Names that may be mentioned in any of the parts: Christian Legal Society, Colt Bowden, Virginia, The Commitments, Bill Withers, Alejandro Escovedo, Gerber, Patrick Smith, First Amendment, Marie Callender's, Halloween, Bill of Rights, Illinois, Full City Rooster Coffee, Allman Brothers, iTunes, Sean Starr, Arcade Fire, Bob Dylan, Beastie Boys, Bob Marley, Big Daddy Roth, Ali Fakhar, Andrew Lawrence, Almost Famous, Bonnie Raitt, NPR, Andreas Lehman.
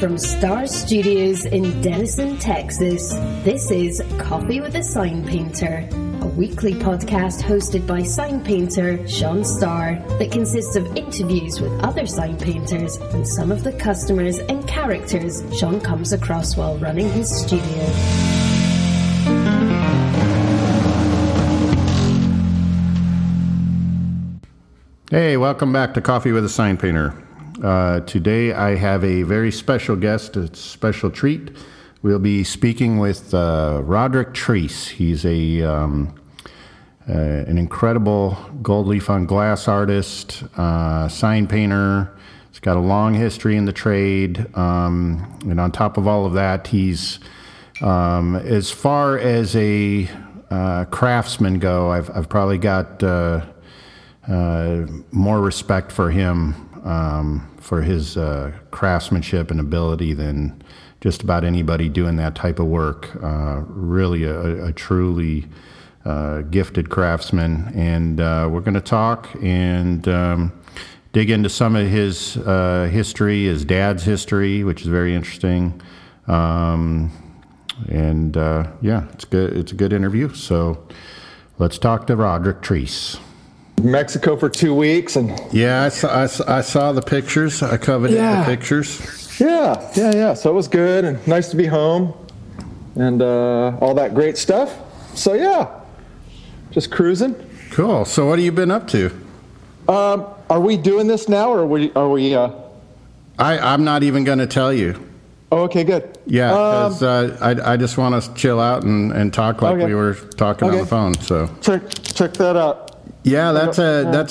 from Starr Studios in Denison, Texas. This is Coffee with a Sign Painter, a weekly podcast hosted by sign painter Sean Starr that consists of interviews with other sign painters and some of the customers and characters Sean comes across while running his studio. Hey, welcome back to Coffee with a Sign Painter. Today I have a very special guest. It's a special treat. We'll be speaking with Roderick Treese. He's an incredible gold leaf on glass artist, sign painter. He's got a long history in the trade, and on top of all of that, he's as far as a craftsman go, I've probably got more respect for him for his craftsmanship and ability than just about anybody doing that type of work. Really a truly gifted craftsman. And we're going to talk and dig into some of his history, his dad's history, which is very interesting. Yeah, it's good. It's a good interview. So let's talk to Roderick Treese. Mexico for 2 weeks, and yeah, I saw the pictures. I coveted the pictures. Yeah. So it was good and nice to be home, and all that great stuff. So yeah, just cruising. Cool. So what have you been up to? Are we doing this now, or are we? I'm not even going to tell you. Oh, okay, good. Yeah, because I just want to chill out and talk like we were talking on the phone. So check that out. Yeah, that's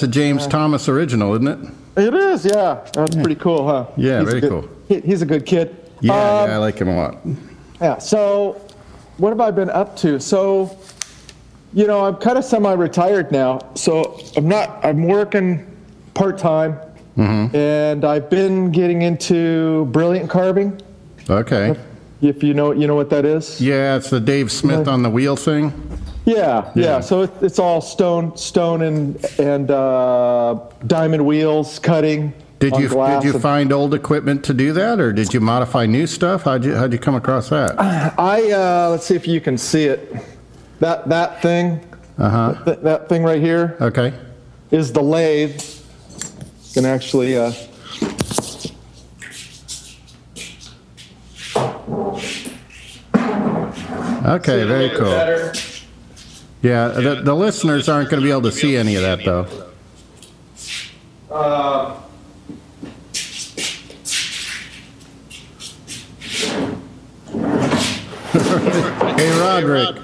a James Thomas original, isn't it? It is, yeah. That's pretty cool, huh? Yeah, very cool. He's a good kid. Yeah, I like him a lot. Yeah, so what have I been up to? So, you know, I'm kind of semi-retired now, so I'm working part-time, and I've been getting into brilliant carving. Okay. If you know what that is? Yeah, it's the Dave Smith on the wheel thing. Yeah. So it's all stone and diamond wheels cutting. Did you find old equipment to do that, or did you modify new stuff? How'd you come across that? I let's see if you can see it. That thing. That thing right here. Okay. Is the lathe. You can actually. Okay. Very cool. Better. Yeah, the listeners aren't going to be able to see any of that, though. Hey, Roderick.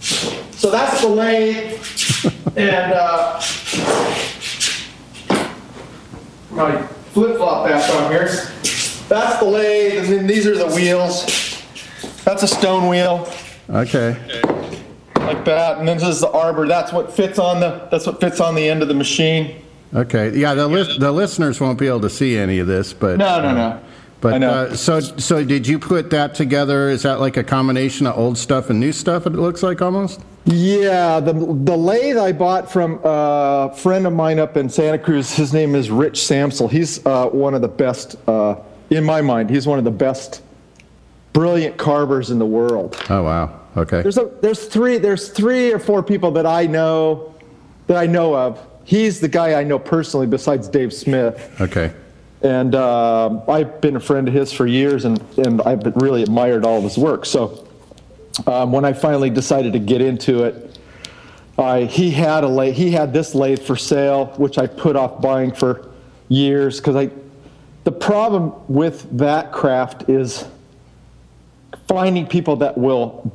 So that's the lathe, and flip-flop back on here. That's the lathe, and then these are the wheels. That's a stone wheel. Okay. Like that, and then this is the arbor. That's what fits on the end of the machine. Okay, yeah. The listeners won't be able to see any of this, but no. But I know. So did you put that together? Is that like a combination of old stuff and new stuff? It looks like almost. Yeah, the lathe I bought from a friend of mine up in Santa Cruz. His name is Rich Samsel. He's one of the best in my mind. He's one of the best brilliant carvers in the world. Oh wow. Okay. There's three or four people that I know of. He's the guy I know personally, besides Dave Smith. Okay. And I've been a friend of his for years, and I've been really admired all of his work. So when I finally decided to get into it, he had this lathe for sale, which I put off buying for years because the problem with that craft is finding people that will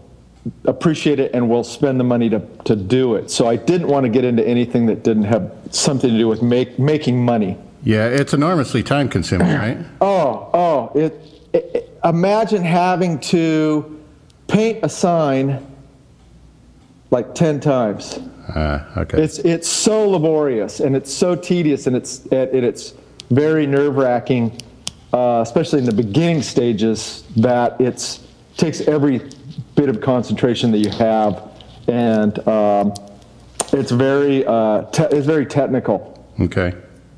appreciate it and will spend the money to do it. So I didn't want to get into anything that didn't have something to do with making money. Yeah, it's enormously time consuming, right? Imagine having to paint a sign like 10 times. Okay. It's so laborious and it's so tedious and it's very nerve-wracking, especially in the beginning stages, that it takes every bit of concentration that you have, and it's very technical. Okay.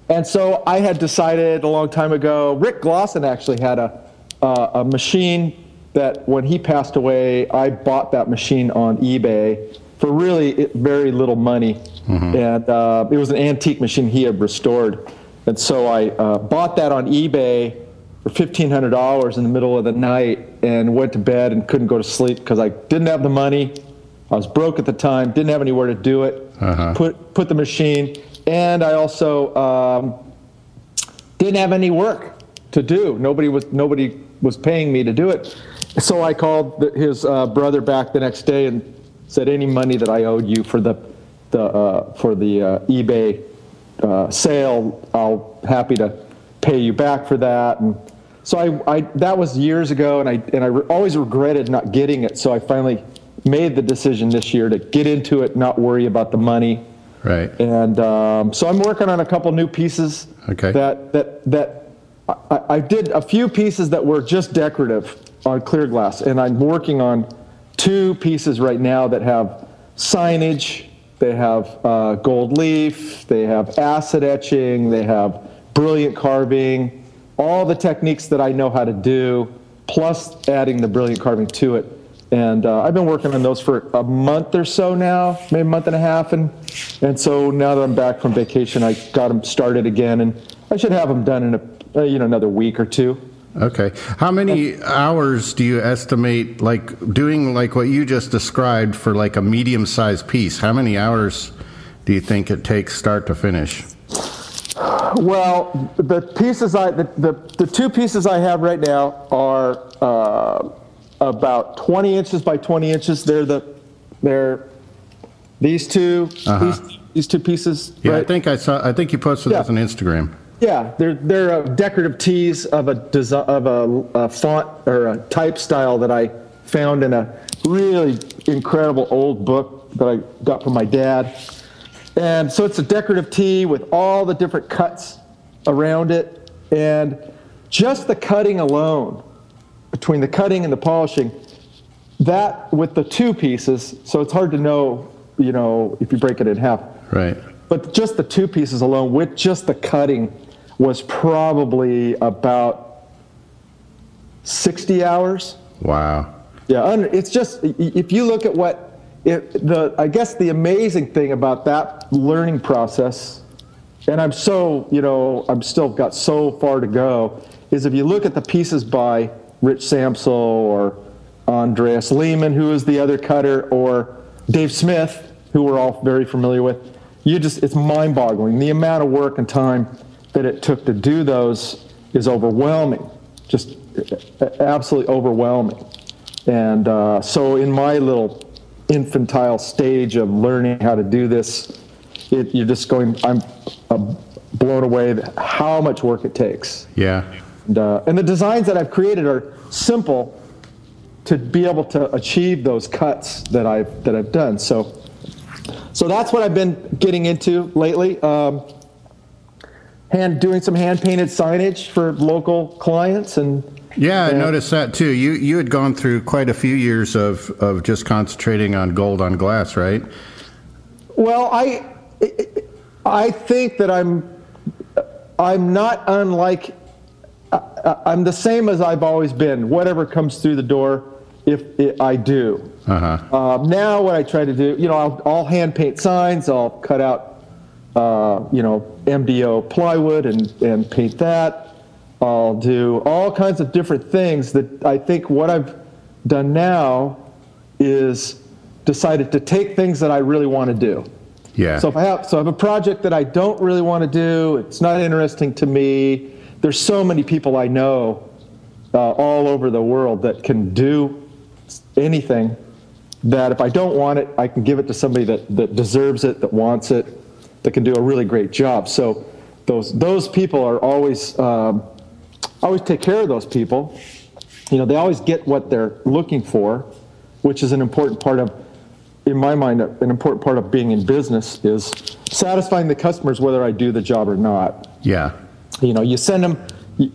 And so I had decided a long time ago, Rick Glosson actually had a a machine that when he passed away, I bought that machine on eBay for really very little money. Mm-hmm. And it was an antique machine he had restored. And so I bought that on eBay for $1,500 in the middle of the night and went to bed and couldn't go to sleep because I didn't have the money. I was broke at the time, didn't have anywhere to do it. Uh-huh. Put the machine, and I also didn't have any work to do. Nobody was paying me to do it. So I called his brother back the next day and said, any money that I owed you for the eBay sale, I'll happy to pay you back for that. And so I that was years ago, and I always regretted not getting it. So I finally made the decision this year to get into it, not worry about the money. Right. And so I'm working on a couple new pieces. Okay. That I did a few pieces that were just decorative on clear glass, and I'm working on two pieces right now that have signage, they have gold leaf, they have acid etching, they have brilliant carving, all the techniques that I know how to do, plus adding the brilliant carving to it. And I've been working on those for a month or so now, maybe a month and a half. And so now that I'm back from vacation, I got them started again, and I should have them done in another week or two. Okay. How many hours do you estimate, like doing like what you just described for like a medium-sized piece? How many hours do you think it takes start to finish? Well, the two pieces I have right now are about 20 inches by 20 inches. They're these two, uh-huh. these two pieces. Yeah, right? I think you posted this on Instagram. Yeah, they're decorative tees of a font or a type style that I found in a really incredible old book that I got from my dad. And so it's a decorative tee with all the different cuts around it, and just the cutting alone, between the cutting and the polishing, that with the two pieces, so it's hard to know, if you break it in half. Right. But just the two pieces alone, with just the cutting, was probably about 60 hours. Wow. Yeah, it's just, if you look at I guess the amazing thing about that learning process, and I'm so, I've still got so far to go, is if you look at the pieces by Rich Samsel or Andreas Lehman, who is the other cutter, or Dave Smith, who we're all very familiar with. It's mind-boggling. The amount of work and time that it took to do those is overwhelming, just absolutely overwhelming. And so in my little infantile stage of learning how to do this, I'm blown away at how much work it takes. Yeah. And the designs that I've created are simple to be able to achieve those cuts that I've done. So that's what I've been getting into lately. Doing some hand painted signage for local clients, and I noticed that too. You had gone through quite a few years of just concentrating on gold on glass, right? Well, I think that I'm not unlike. I'm the same as I've always been. Whatever comes through the door, I do. Uh-huh. Now what I try to do, I'll hand paint signs. I'll cut out, MDO plywood and paint that. I'll do all kinds of different things that I think what I've done now is decided to take things that I really want to do. Yeah. So if I have a project that I don't really want to do, it's not interesting to me. There's so many people I know all over the world that can do anything that if I don't want it, I can give it to somebody that deserves it, that wants it, that can do a really great job. So those people are always, always take care of those people. They always get what they're looking for, which is an important part of, in my mind, an important part of being in business is satisfying the customers whether I do the job or not. Yeah. You send them,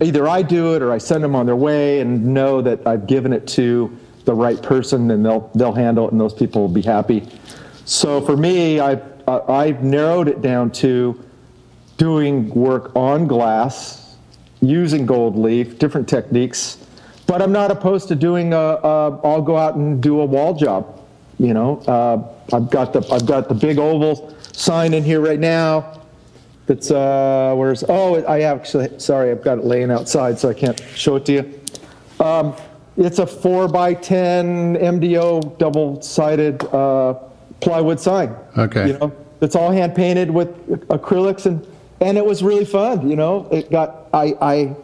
either I do it or I send them on their way and know that I've given it to the right person, and they'll handle it, and those people will be happy. So for me, I've narrowed it down to doing work on glass, using gold leaf, different techniques, But I'm not opposed to doing I'll go out and do a wall job, you know. I've got the big oval sign in here right now. That's I've got it laying outside, so I can't show it to you. It's a 4x10 MDO double-sided plywood sign. Okay. You know, it's all hand painted with acrylics, and it was really fun. You know, it got I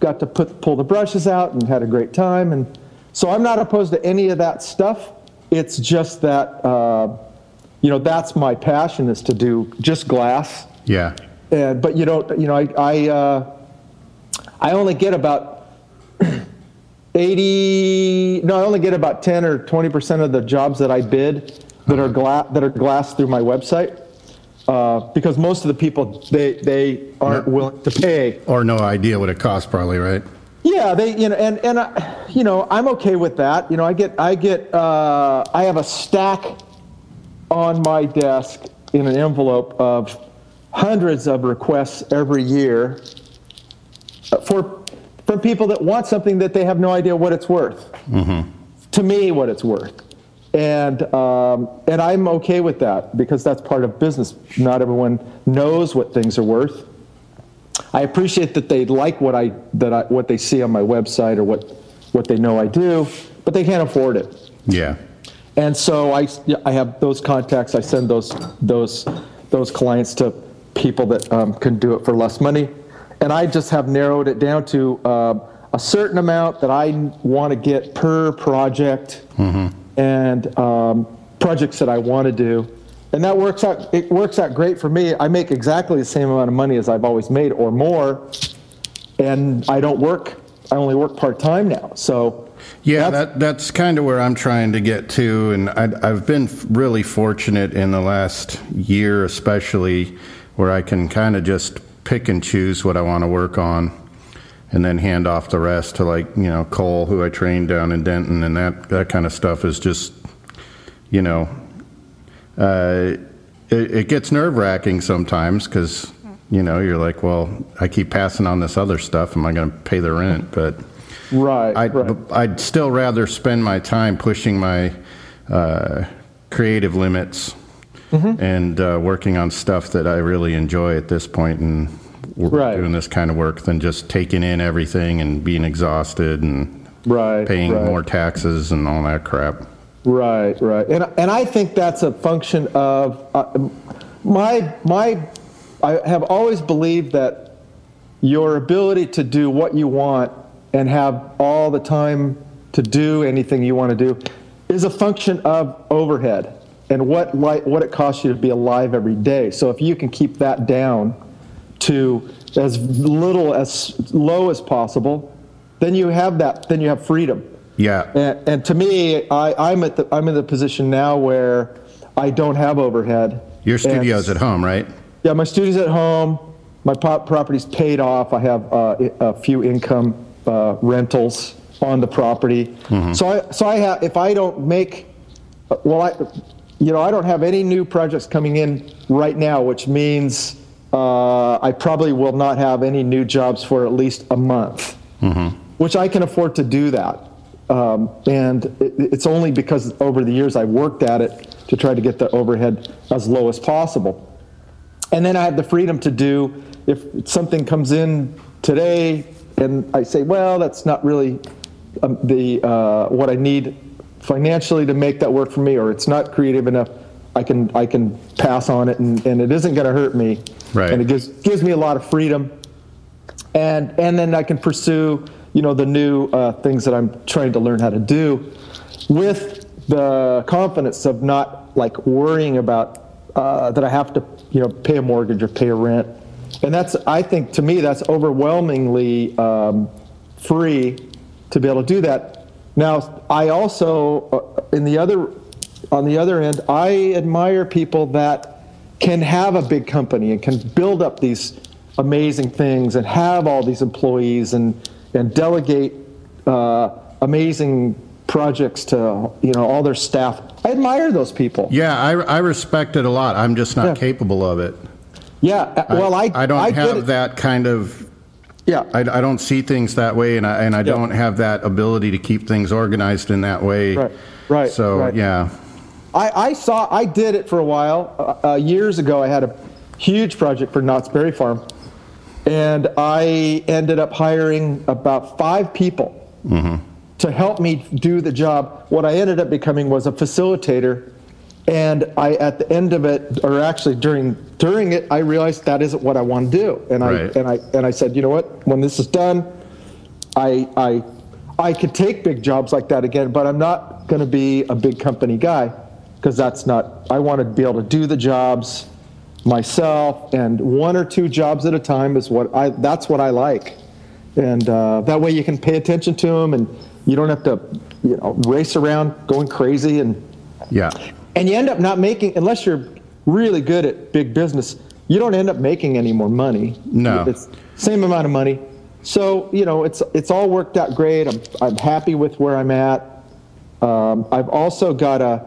got to pull the brushes out and had a great time, and so I'm not opposed to any of that stuff. It's just that that's my passion, is to do just glass. Yeah. And but you don't, you know, I only get about 10 or 20% of the jobs that I bid that are glass through my website. Because most of the people, they aren't willing to pay, or no idea what it costs, probably, right? Yeah, they, you know, and I, you know, I'm okay with that. You know, I get I have a stack on my desk in an envelope of hundreds of requests every year from people that want something that they have no idea what it's worth. Mm-hmm. To me, what it's worth. And I'm okay with that, because that's part of business. Not everyone knows what things are worth. I appreciate that they like what they see on my website, or what they know I do, but they can't afford it. Yeah. And so I have those contacts. I send those clients to people that can do it for less money, and I just have narrowed it down to a certain amount that I want to get per project. Mm-hmm. And projects that I want to do, and that works out. It works out great for me. I make exactly the same amount of money as I've always made, or more. And I don't work. I only work part time now. So yeah, that's kind of where I'm trying to get to. And I've been really fortunate in the last year, especially, where I can kind of just pick and choose what I want to work on, and then hand off the rest to, like, you know, Cole, who I trained down in Denton, and that kind of stuff is just, you know, it gets nerve-wracking sometimes, because, you know, you're like, well, I keep passing on this other stuff, am I going to pay the rent? But I'd still rather spend my time pushing my creative limits. Mm-hmm. And working on stuff that I really enjoy at this point, and doing this kind of work, than just taking in everything and being exhausted and paying more taxes and all that crap. Right. And I think that's a function of I have always believed that your ability to do what you want and have all the time to do anything you want to do is a function of overhead and what it costs you to be alive every day. So if you can keep that down to as low as possible, then you have that. Then you have freedom. Yeah. And to me, I'm in the position now where I don't have overhead. Your studio's at home, right? Yeah, my studio's at home. My property's paid off. I have a few income rentals on the property. Mm-hmm. So I have. If I don't make, I don't have any new projects coming in right now, which means I probably will not have any new jobs for at least a month. Mm-hmm. Which I can afford to do that. And it's only because over the years I worked at it to try to get the overhead as low as possible. And then I have the freedom to do, if something comes in today and I say, well, that's not really what I need financially to make that work for me, or it's not creative enough, I can pass on it, and it isn't going to hurt me. Right. And it gives me a lot of freedom, and then I can pursue, you know, the new things that I'm trying to learn how to do, with the confidence of not, like, worrying about that I have to, you know, pay a mortgage or pay a rent. And that's, I think, to me, that's overwhelmingly free to be able to do that. Now, I also on the other end, I admire people that can have a big company and can build up these amazing things and have all these employees and delegate amazing projects to, you know, all their staff. I admire those people. Yeah, I respect it a lot. I'm just not capable of it. Yeah, well, I don't have that kind of Yeah. I don't see things that way, and I yeah. don't have that ability to keep things organized in that way. Right. So, right. yeah. I did it for a while. Years ago, I had a huge project for Knott's Berry Farm, and I ended up hiring about 5 people mm-hmm. to help me do the job. What I ended up becoming was a facilitator, and I, at the end of it, or actually during it, I realized that isn't what I want to do. And right. I said, you know what? When this is done, I could take big jobs like that again, but I'm not going to be a big company guy, because that's not. I want to be able to do the jobs myself, and 1 or 2 jobs at a time is what I. That's what I like, and that way you can pay attention to them, and you don't have to, race around going crazy and. Yeah. And you end up not making, unless you're really good at big business, you don't end up making any more money. No. It's same amount of money. So, it's all worked out great. I'm happy with where I'm at. I've also got I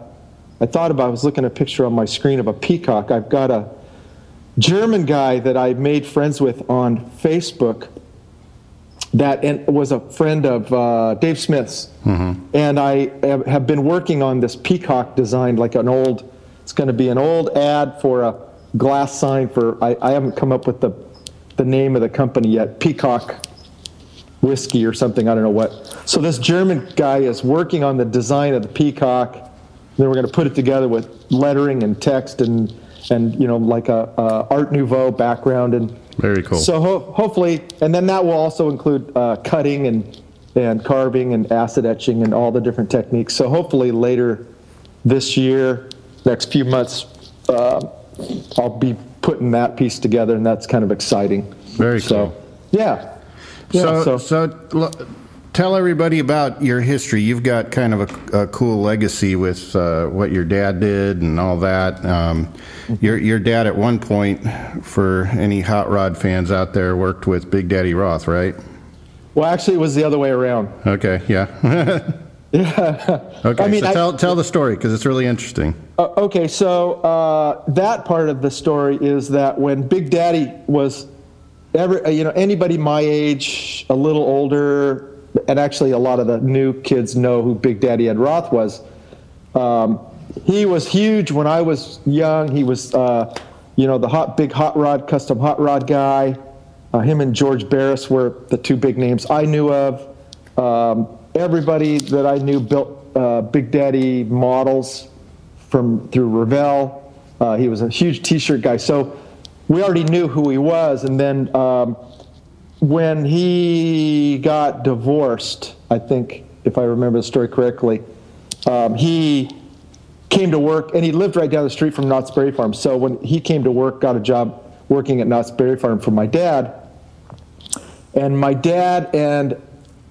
was looking at a picture on my screen of a peacock. I've got a German guy that I made friends with on Facebook that was a friend of Dave Smith's. Mm-hmm. And I have been working on this peacock design, it's going to be an old ad for a glass sign for, I haven't come up with the name of the company yet, Peacock Whiskey or something, I don't know what. So this German guy is working on the design of the peacock, and then we're going to put it together with lettering and text and a Art Nouveau background. And very cool. So hopefully, and then that will also include cutting and carving and acid etching and all the different techniques. So hopefully later this year, next few months, I'll be putting that piece together, and that's kind of exciting. Very cool. Yeah. So tell everybody about your history. You've got kind of a cool legacy with what your dad did and all that. Your dad at one point, for any Hot Rod fans out there, worked with Big Daddy Roth, right? Well, actually, it was the other way around. Okay, yeah. Yeah. Okay, tell the story, because it's really interesting. That part of the story is that when Big Daddy was, anybody my age, a little older, and actually a lot of the new kids know who Big Daddy Ed Roth was. He was huge when I was young. He was, the custom hot rod guy. Him and George Barris were the 2 big names I knew of. Everybody that I knew built Big Daddy models through Revell. He was a huge T-shirt guy, so we already knew who he was. And then when he got divorced, I think, if I remember the story correctly, he came to work, and he lived right down the street from Knott's Berry Farm. So when he came to work, got a job working at Knott's Berry Farm for my dad. And my dad and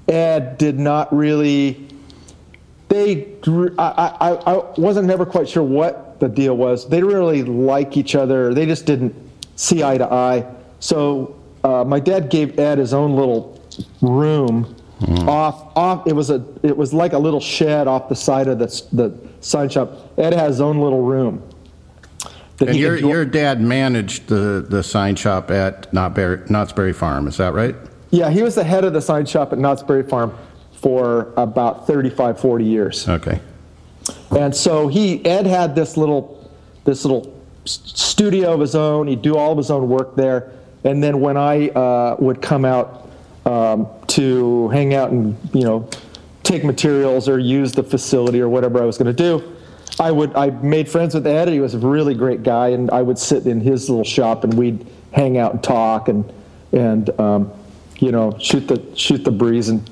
Ed did not really. I wasn't never quite sure what the deal was. They didn't really like each other. They just didn't see eye to eye. So my dad gave Ed his own little room. Mm. Off. It was like a little shed off the side of the sign shop. Ed had his own little room. And your dad managed the sign shop at Knott's Berry Farm. Is that right? Yeah, he was the head of the sign shop at Knott's Berry Farm for about 35, 40 years. Okay. And so Ed had this little studio of his own. He'd do all of his own work there. And then when I would come out to hang out and, take materials or use the facility or whatever I was going to do, I made friends with Ed. He was a really great guy, and I would sit in his little shop, and we'd hang out and talk and shoot the breeze and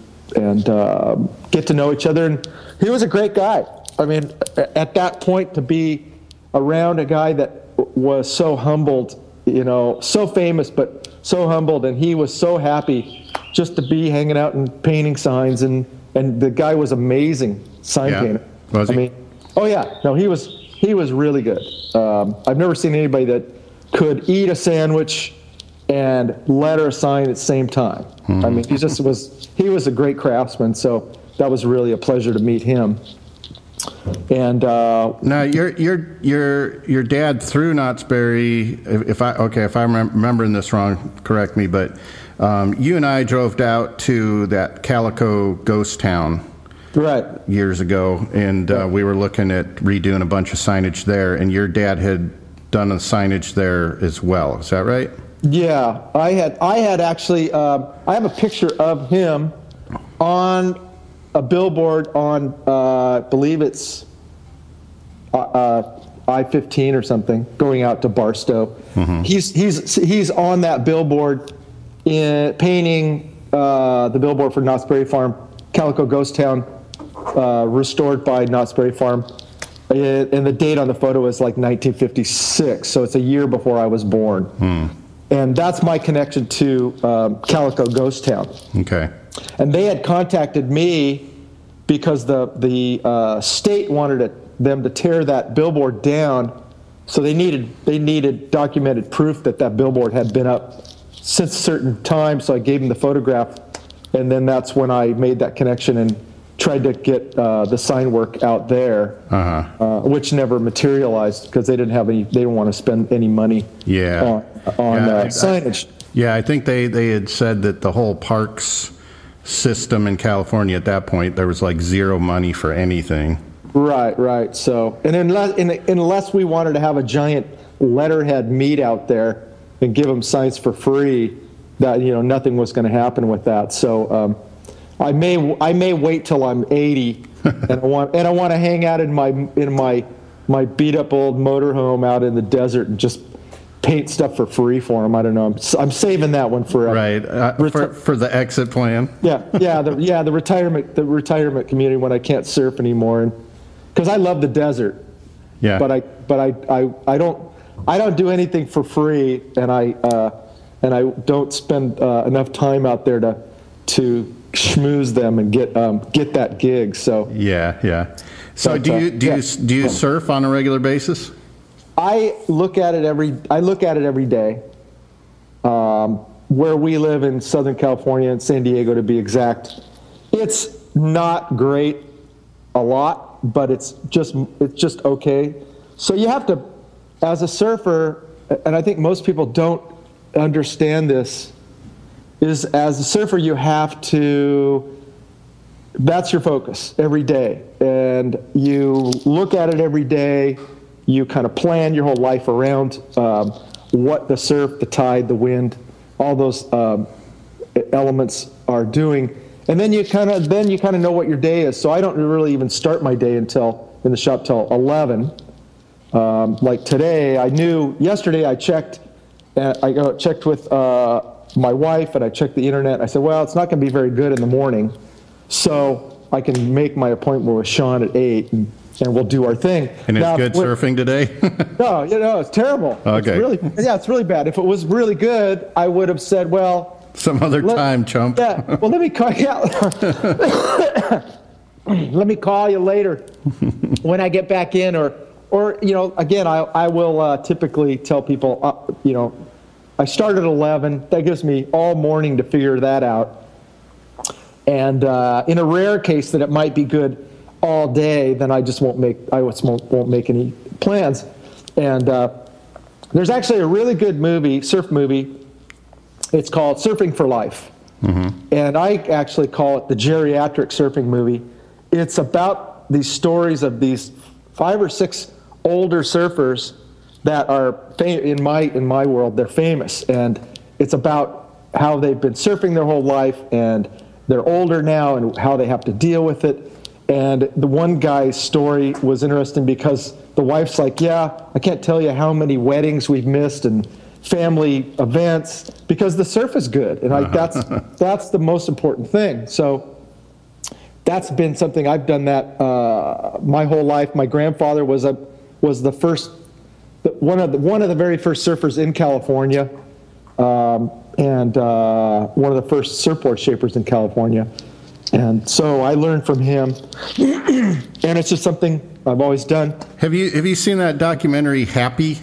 get to know each other. And he was a great guy. I mean, at that point, to be around a guy that was so humbled, so famous, but so humbled, and he was so happy just to be hanging out and painting signs. And the guy was amazing sign painter. Was he? I mean, oh yeah, no, he was really good. I've never seen anybody that could eat a sandwich and letter a sign at the same time. Mm. I mean, he was a great craftsman, so that was really a pleasure to meet him. And now your dad through Knott's Berry, if I'm remembering this wrong, correct me, but You and I drove out to that Calico Ghost Town years ago, and we were looking at redoing a bunch of signage there, and your dad had done a signage there as well. Is that right? Yeah, I had actually, I have a picture of him on a billboard on, I believe it's I-15 or something, going out to Barstow. Mm-hmm. He's on that billboard in painting the billboard for Knott's Berry Farm, Calico Ghost Town, restored by Knott's Berry Farm. And the date on the photo is like 1956, so it's a year before I was born. Mm. And that's my connection to Calico Ghost Town. Okay. And they had contacted me because the state wanted them to tear that billboard down, so they needed documented proof that billboard had been up since a certain time. So I gave them the photograph, and then that's when I made that connection and tried to get the sign work out there, which never materialized because they didn't want to spend any money on signage. I think they had said that the whole parks system in California at that point, there was like zero money for anything. Right. So, and unless we wanted to have a giant letterhead meet out there and give them signs for free, that nothing was going to happen with that. So, I may wait till I'm 80, and I want to hang out in my beat up old motorhome out in the desert and just paint stuff for free for them. I don't know. I'm saving that one forever. Right. For the exit plan. The retirement community when I can't surf anymore, and because I love the desert. Yeah. But I don't do anything for free, and I don't spend enough time out there to schmooze them and get that gig. So. Yeah. So but, do you surf on a regular basis? I look at it every day. Where we live in Southern California, in San Diego to be exact, it's not great a lot, but it's just okay. So you have to, as a surfer, and I think most people don't understand this, is as a surfer you have to. That's your focus every day, and you look at it every day. You kind of plan your whole life around what the surf, the tide, the wind, all those elements are doing, and then you kind of know what your day is. So I don't really even start my day in the shop till 11. Like today, yesterday I checked. I checked with my wife, and I checked the internet. I said, well, it's not going to be very good in the morning, so I can make my appointment with Sean at 8. And we'll do our thing. And it's good surfing today? No, it's terrible. Okay. It's really bad. If it was really good, I would have said, well... Some other time, chump. Yeah, well, let me call you later when I get back in. Or again, I will typically tell people, I start at 11. That gives me all morning to figure that out. And in a rare case that it might be good all day, then I just won't make any plans. And there's actually a really good surf movie. It's called Surfing for Life. Mm-hmm. And I actually call it the geriatric surfing movie. It's about these stories of these 5 or 6 older surfers that are in my world, they're famous. And it's about how they've been surfing their whole life, and they're older now, and how they have to deal with it. And the one guy's story was interesting because the wife's like, yeah, I can't tell you how many weddings we've missed and family events because the surf is good. And that's the most important thing. So that's been something I've done that my whole life. My grandfather was the first, one of the very first surfers in California, and one of the first surfboard shapers in California. And so I learned from him, and it's just something I've always done. Have you seen that documentary Happy?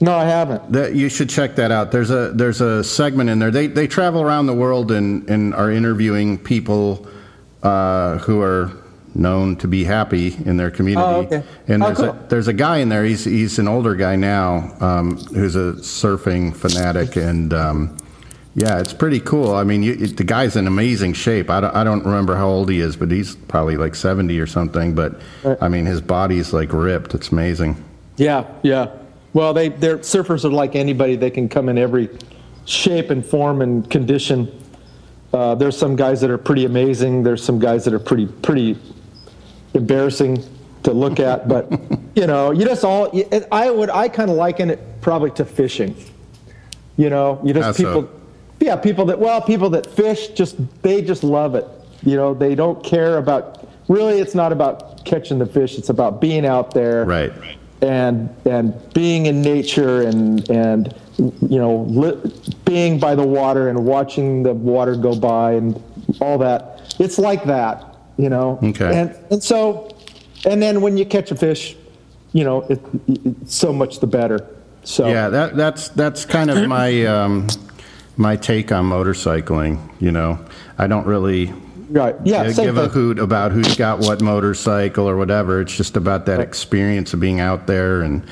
No, I haven't. You should check that out. There's a segment in there. They travel around the world and are interviewing people who are known to be happy in their community. Oh, okay. And there's a guy in there. He's an older guy now who's a surfing fanatic, and Yeah, it's pretty cool. I mean, the guy's in amazing shape. I don't remember how old he is, but he's probably like 70 or something. But, I mean, his body's like ripped. It's amazing. Yeah, yeah. Well, they're surfers are like anybody. They can come in every shape and form and condition. There's some guys that are pretty amazing. There's some guys that are pretty embarrassing to look at. But, you know, you just all – I kind of liken it probably to fishing. You know, you just Yeah, people that fish, they just love it. You know, they don't care about, really it's not about catching the fish, it's about being out there. Right. And being in nature and you know, being by the water and watching the water go by and all that. It's like that, you know. Okay. And then when you catch a fish, you know, it's so much the better. So yeah, that's kind of my my take on motorcycling, you know. I don't really give a hoot about who's got what motorcycle or whatever. It's just about that experience of being out there, and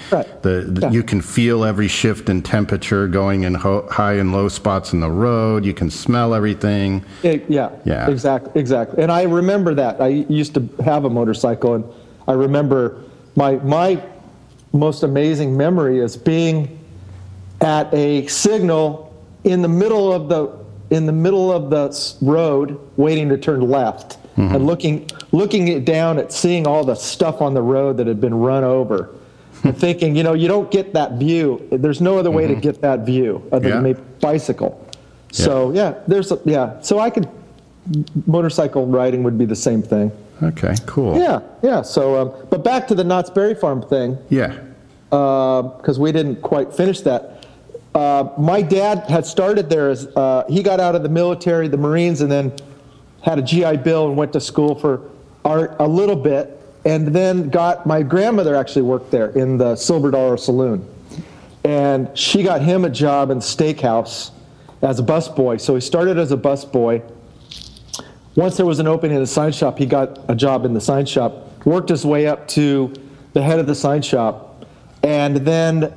you can feel every shift in temperature going in high and low spots in the road. You can smell everything. Exactly. And I remember that. I used to have a motorcycle, and I remember my most amazing memory is being at a signal in the middle of the road, waiting to turn left, mm-hmm. and looking down at seeing all the stuff on the road that had been run over, and thinking, you know, you don't get that view. There's no other way mm-hmm. to get that view other than maybe bicycle. Yeah. So So I could motorcycle riding would be the same thing. Okay, cool. Yeah. So, but back to the Knott's Berry Farm thing. Yeah. Because we didn't quite finish that. My dad had started there as he got out of the military, the Marines, and then had a GI Bill and went to school for art a little bit, and then my grandmother actually worked there in the Silver Dollar Saloon, and she got him a job in Steakhouse as a busboy. So he started as a busboy. Once there was an opening in the sign shop, he got a job in the sign shop, worked his way up to the head of the sign shop, and then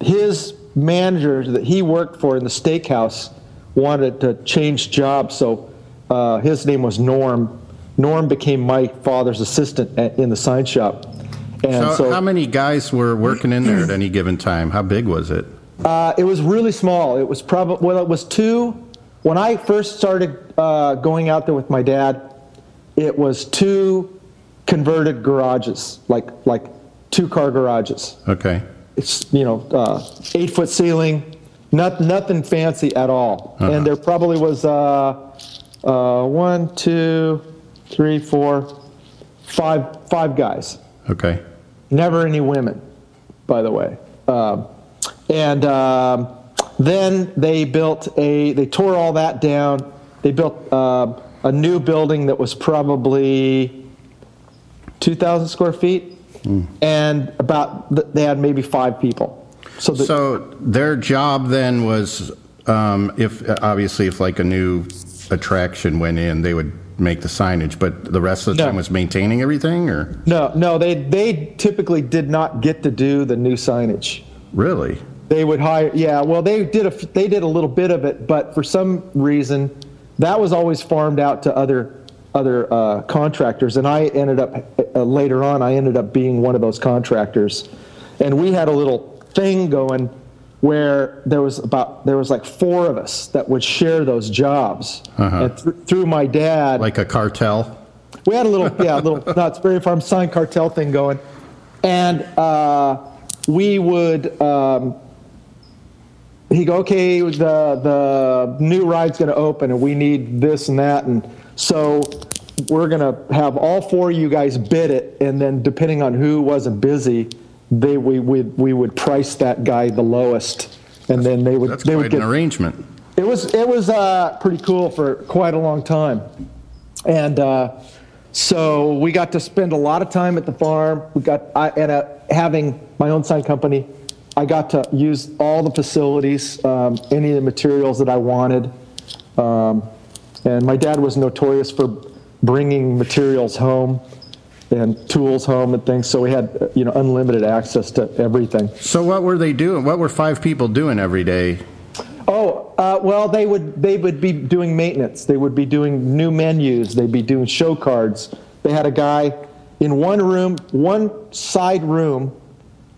his manager that he worked for in the Steakhouse wanted to change jobs, so his name was Norm. Norm became my father's assistant in the sign shop. And so how many guys were working in there at any given time? How big was it? It was really small. It was probably, well, it was two. When I first started going out there with my dad, it was two converted garages, like two-car garages. Okay. It's, you know, 8-foot ceiling, nothing fancy at all. Uh-huh. And there probably was 5 guys. Okay. Never any women, by the way. Then they tore all that down. They built a new building that was probably 2,000 square feet. Mm. And they had maybe 5 people. So their job then was, if like a new attraction went in, they would make the signage, but the rest of the time was maintaining everything, or? No, they typically did not get to do the new signage. Really? They would hire, they did a little bit of it, but for some reason, that was always farmed out to other contractors, and I ended up later on. I ended up being one of those contractors, and we had a little thing going where there was like 4 of us that would share those jobs. Uh-huh. And through my dad, like a cartel. We had a little Knott's Berry Farm sign cartel thing going, and we would. He'd go, okay, the new ride's going to open, and we need this and that, and. So we're going to have all 4 of you guys bid it, and then depending on who wasn't busy, we would price that guy the lowest, and then they would get an arrangement. It was pretty cool for quite a long time, and so we got to spend a lot of time at the farm. Having my own sign company, I got to use all the facilities, any of the materials that I wanted. And my dad was notorious for bringing materials home and tools home and things, so we had, you know, unlimited access to everything. So what were 5 people doing every day? Well, they would be doing maintenance. They would be doing new menus. They'd be doing show cards. They had a guy in one room, one side room,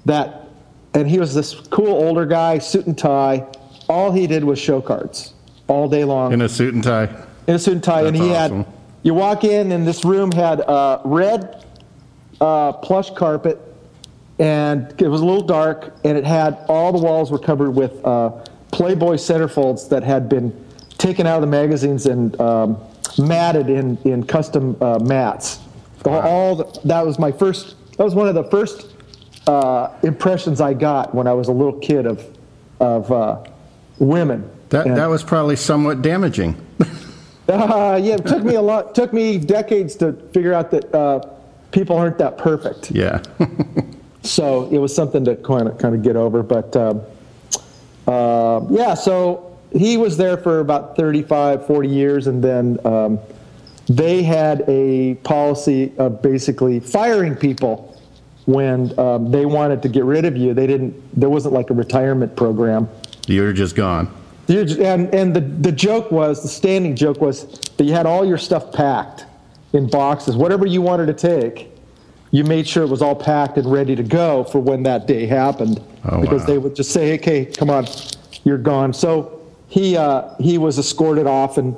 and he was this cool older guy, suit and tie. All he did was show cards all day long. In a suit and tie. That's awesome. You walk in, and this room had red plush carpet, and it was a little dark, and it had all the walls were covered with Playboy centerfolds that had been taken out of the magazines and matted in custom mats. That was one of the first impressions I got when I was a little kid of women. That was probably somewhat damaging. It took me decades to figure out that people aren't that perfect. Yeah. So it was something to kind of get over. But so he was there for about 35, 40 years, and then they had a policy of basically firing people when they wanted to get rid of you. There wasn't like a retirement program. You're just gone. And the standing joke was that you had all your stuff packed in boxes. Whatever you wanted to take, you made sure it was all packed and ready to go for when that day happened. Oh, because wow. They would just say, "Okay, come on, you're gone." So he was escorted off, and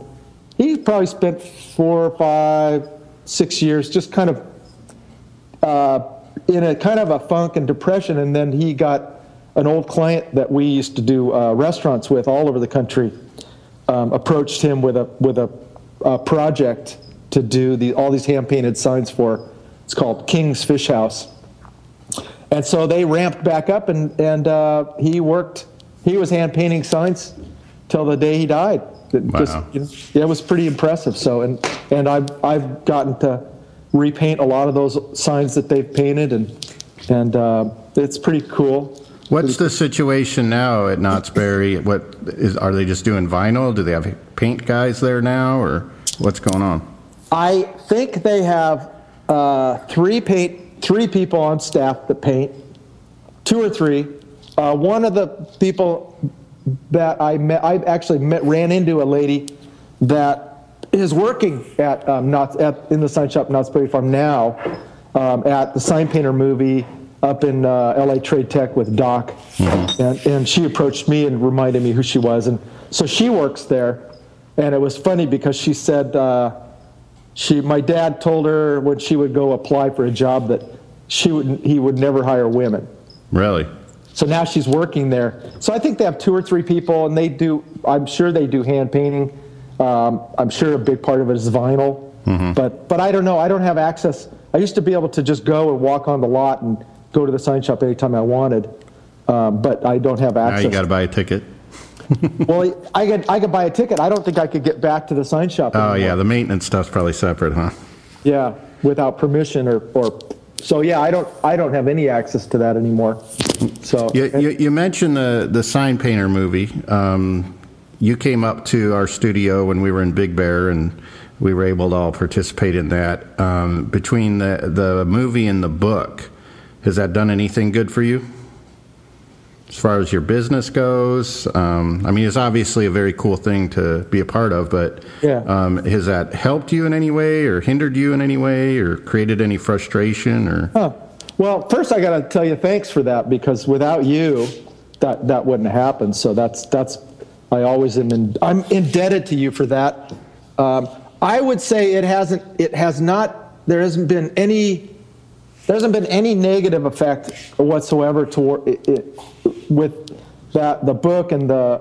he probably spent 4, 5, 6 years just kind of in a kind of a funk and depression, and then he got an old client that we used to do restaurants with all over the country approached him with a project to do all these hand-painted signs for. It's called King's Fish House. And so they ramped back up, and he worked. He was hand-painting signs till the day he died. Wow. It was pretty impressive. So and I've gotten to repaint a lot of those signs that they've painted, and it's pretty cool. What's the situation now at Knott's Berry? Are they just doing vinyl? Do they have paint guys there now, or what's going on? I think they have three people on staff that paint, 2 or 3. One of the people that I actually ran into a lady that is working at in the sign shop Knott's Berry Farm now at the Sign Painter movie up in LA Trade Tech with Doc. Mm-hmm. And she approached me and reminded me who she was. And so she works there. And it was funny because she said, my dad told her when she would go apply for a job that he would never hire women. Really? So now she's working there. So I think they have 2 or 3 people, and I'm sure they do hand painting. I'm sure a big part of it is vinyl, mm-hmm. but I don't know. I don't have access. I used to be able to just go and walk on the lot and go to the sign shop anytime I wanted, but I don't have access. Now you got to buy a ticket. Well, I could buy a ticket. I don't think I could get back to the sign shop anymore. Oh yeah, the maintenance stuff's probably separate, huh? Yeah, without permission or so. Yeah, I don't have any access to that anymore. So you mentioned the Sign Painter movie. You came up to our studio when we were in Big Bear, and we were able to all participate in that. Between the movie and the book, has that done anything good for you as far as your business goes? It's obviously a very cool thing to be a part of, but yeah. Has that helped you in any way, or hindered you in any way, or created any frustration? Or Well, first I got to tell you thanks for that, because without you, that wouldn't happen. So that's I always am. I'm indebted to you for that. I would say there hasn't been any negative effect whatsoever toward it with that, the book and the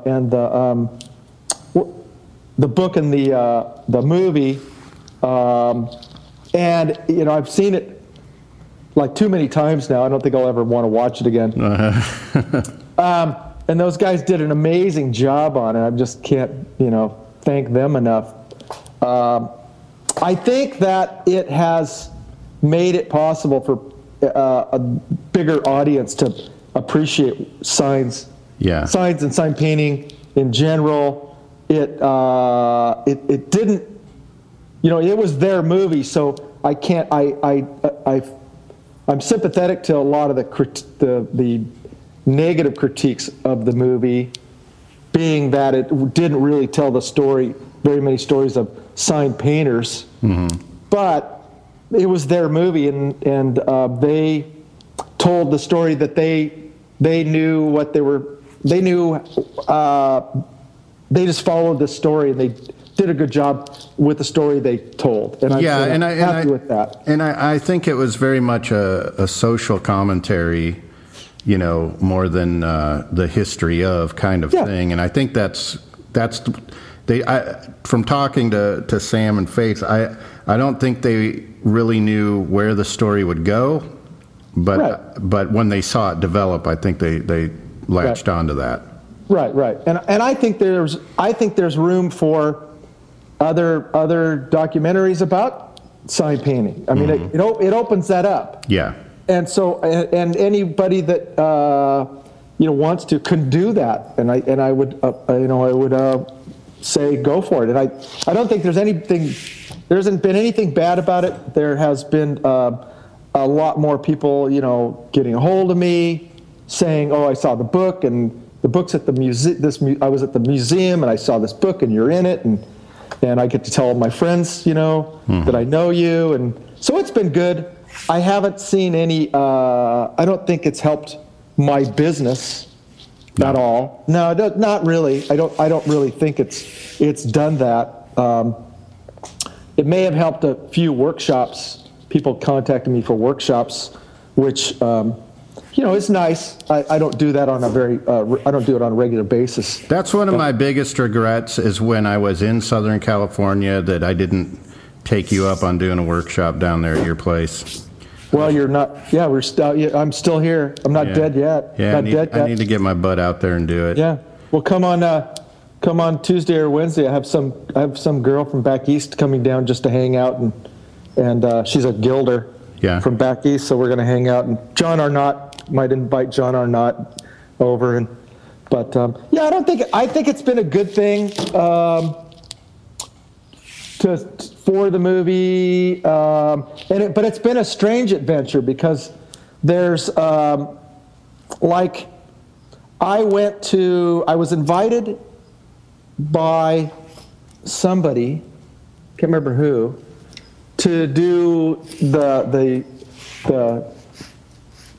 movie. And I've seen it like too many times now. I don't think I'll ever want to watch it again. Uh-huh. And those guys did an amazing job on it. I just can't, thank them enough. I think that it has made it possible for a bigger audience to appreciate signs, signs and sign painting in general. It didn't, it was their movie, so I can't. I'm sympathetic to a lot of the negative critiques of the movie, being that it didn't really tell the story, very many stories of signed painters. Mm-hmm. But it was their movie, and they told the story that they knew what they were. They knew. They just followed the story, and they did a good job with the story they told. And I'm happy with that. And I think it was very much a social commentary, you know, more than the history of kind of thing. And I think that's. From talking to Sam and Faith, I don't think they really knew where the story would go, but but when they saw it develop, I think they latched onto that. Right, and I think there's room for other documentaries about sign painting. I mean, mm-hmm. it opens that up. Yeah, and so and anybody that wants to can do that, and I would say go for it, and I don't think there hasn't been anything bad about it. There has been a lot more people, getting a hold of me, saying, "Oh, I saw the book, and the book's at the museum. I was at the museum, and I saw this book, and you're in it, and I get to tell my friends, that I know you, and so it's been good. I haven't seen any. I don't think it's helped my business." Not all. No, not really. I don't really think it's done that. It may have helped a few workshops. People contacted me for workshops, which is nice. I don't do that on a I don't do it on a regular basis. That's one of my biggest regrets is when I was in Southern California that I didn't take you up on doing a workshop down there at your place. Well, you're not. Yeah, we're still. Yeah, I'm still here. I'm not dead yet. Yeah, I need to get my butt out there and do it. Yeah. Well, come on Tuesday or Wednesday. I have some girl from back east coming down just to hang out, and she's a gilder. Yeah. From back east, so we're gonna hang out. And John Arnott might invite John Arnott over, but I think it's been a good thing for the movie, but it's been a strange adventure because there's I was invited by somebody, can't remember who, to do the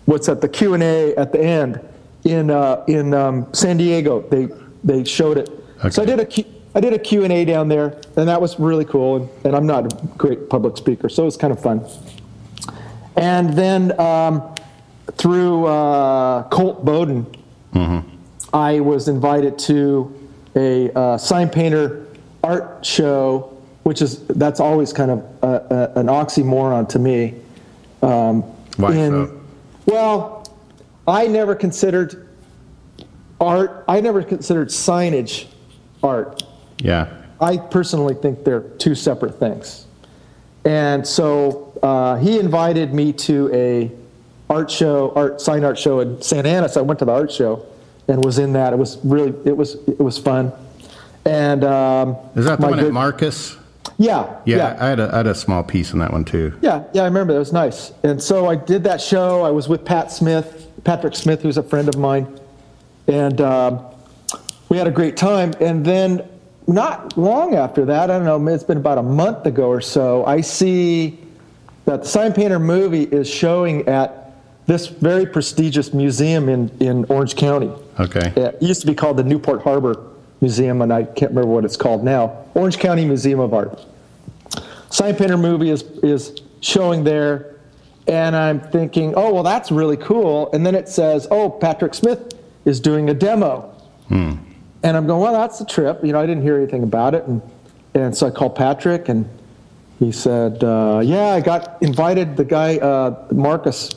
the Q&A at the end in San Diego. They showed it, okay. So I did a Q&A down there, and that was really cool, and I'm not a great public speaker, so it was kind of fun. And then through Colt Bowden, mm-hmm. I was invited to a sign painter art show, that's always kind of an oxymoron to me. Why so? Well, I never considered art, I never considered signage art. Yeah, I personally think they're two separate things, and so he invited me to a sign art show in Santa Ana. So I went to the art show and was in that. It was really it was fun. And is that the one at Marcus? Yeah. I had a small piece in that one too. Yeah, I remember that was nice. And so I did that show. I was with Patrick Smith, who's a friend of mine, and we had a great time. And then, not long after that, I don't know, it's been about a month ago or so, I see that the Sign Painter movie is showing at this very prestigious museum in Orange County. Okay. It used to be called the Newport Harbor Museum, and I can't remember what it's called now. Orange County Museum of Art. Sign Painter movie is showing there, and I'm thinking, oh, well, that's really cool. And then it says, oh, Patrick Smith is doing a demo. Hmm. And I'm going, well, that's the trip. I didn't hear anything about it. And so I called Patrick, and he said, I got invited. The guy, Marcus,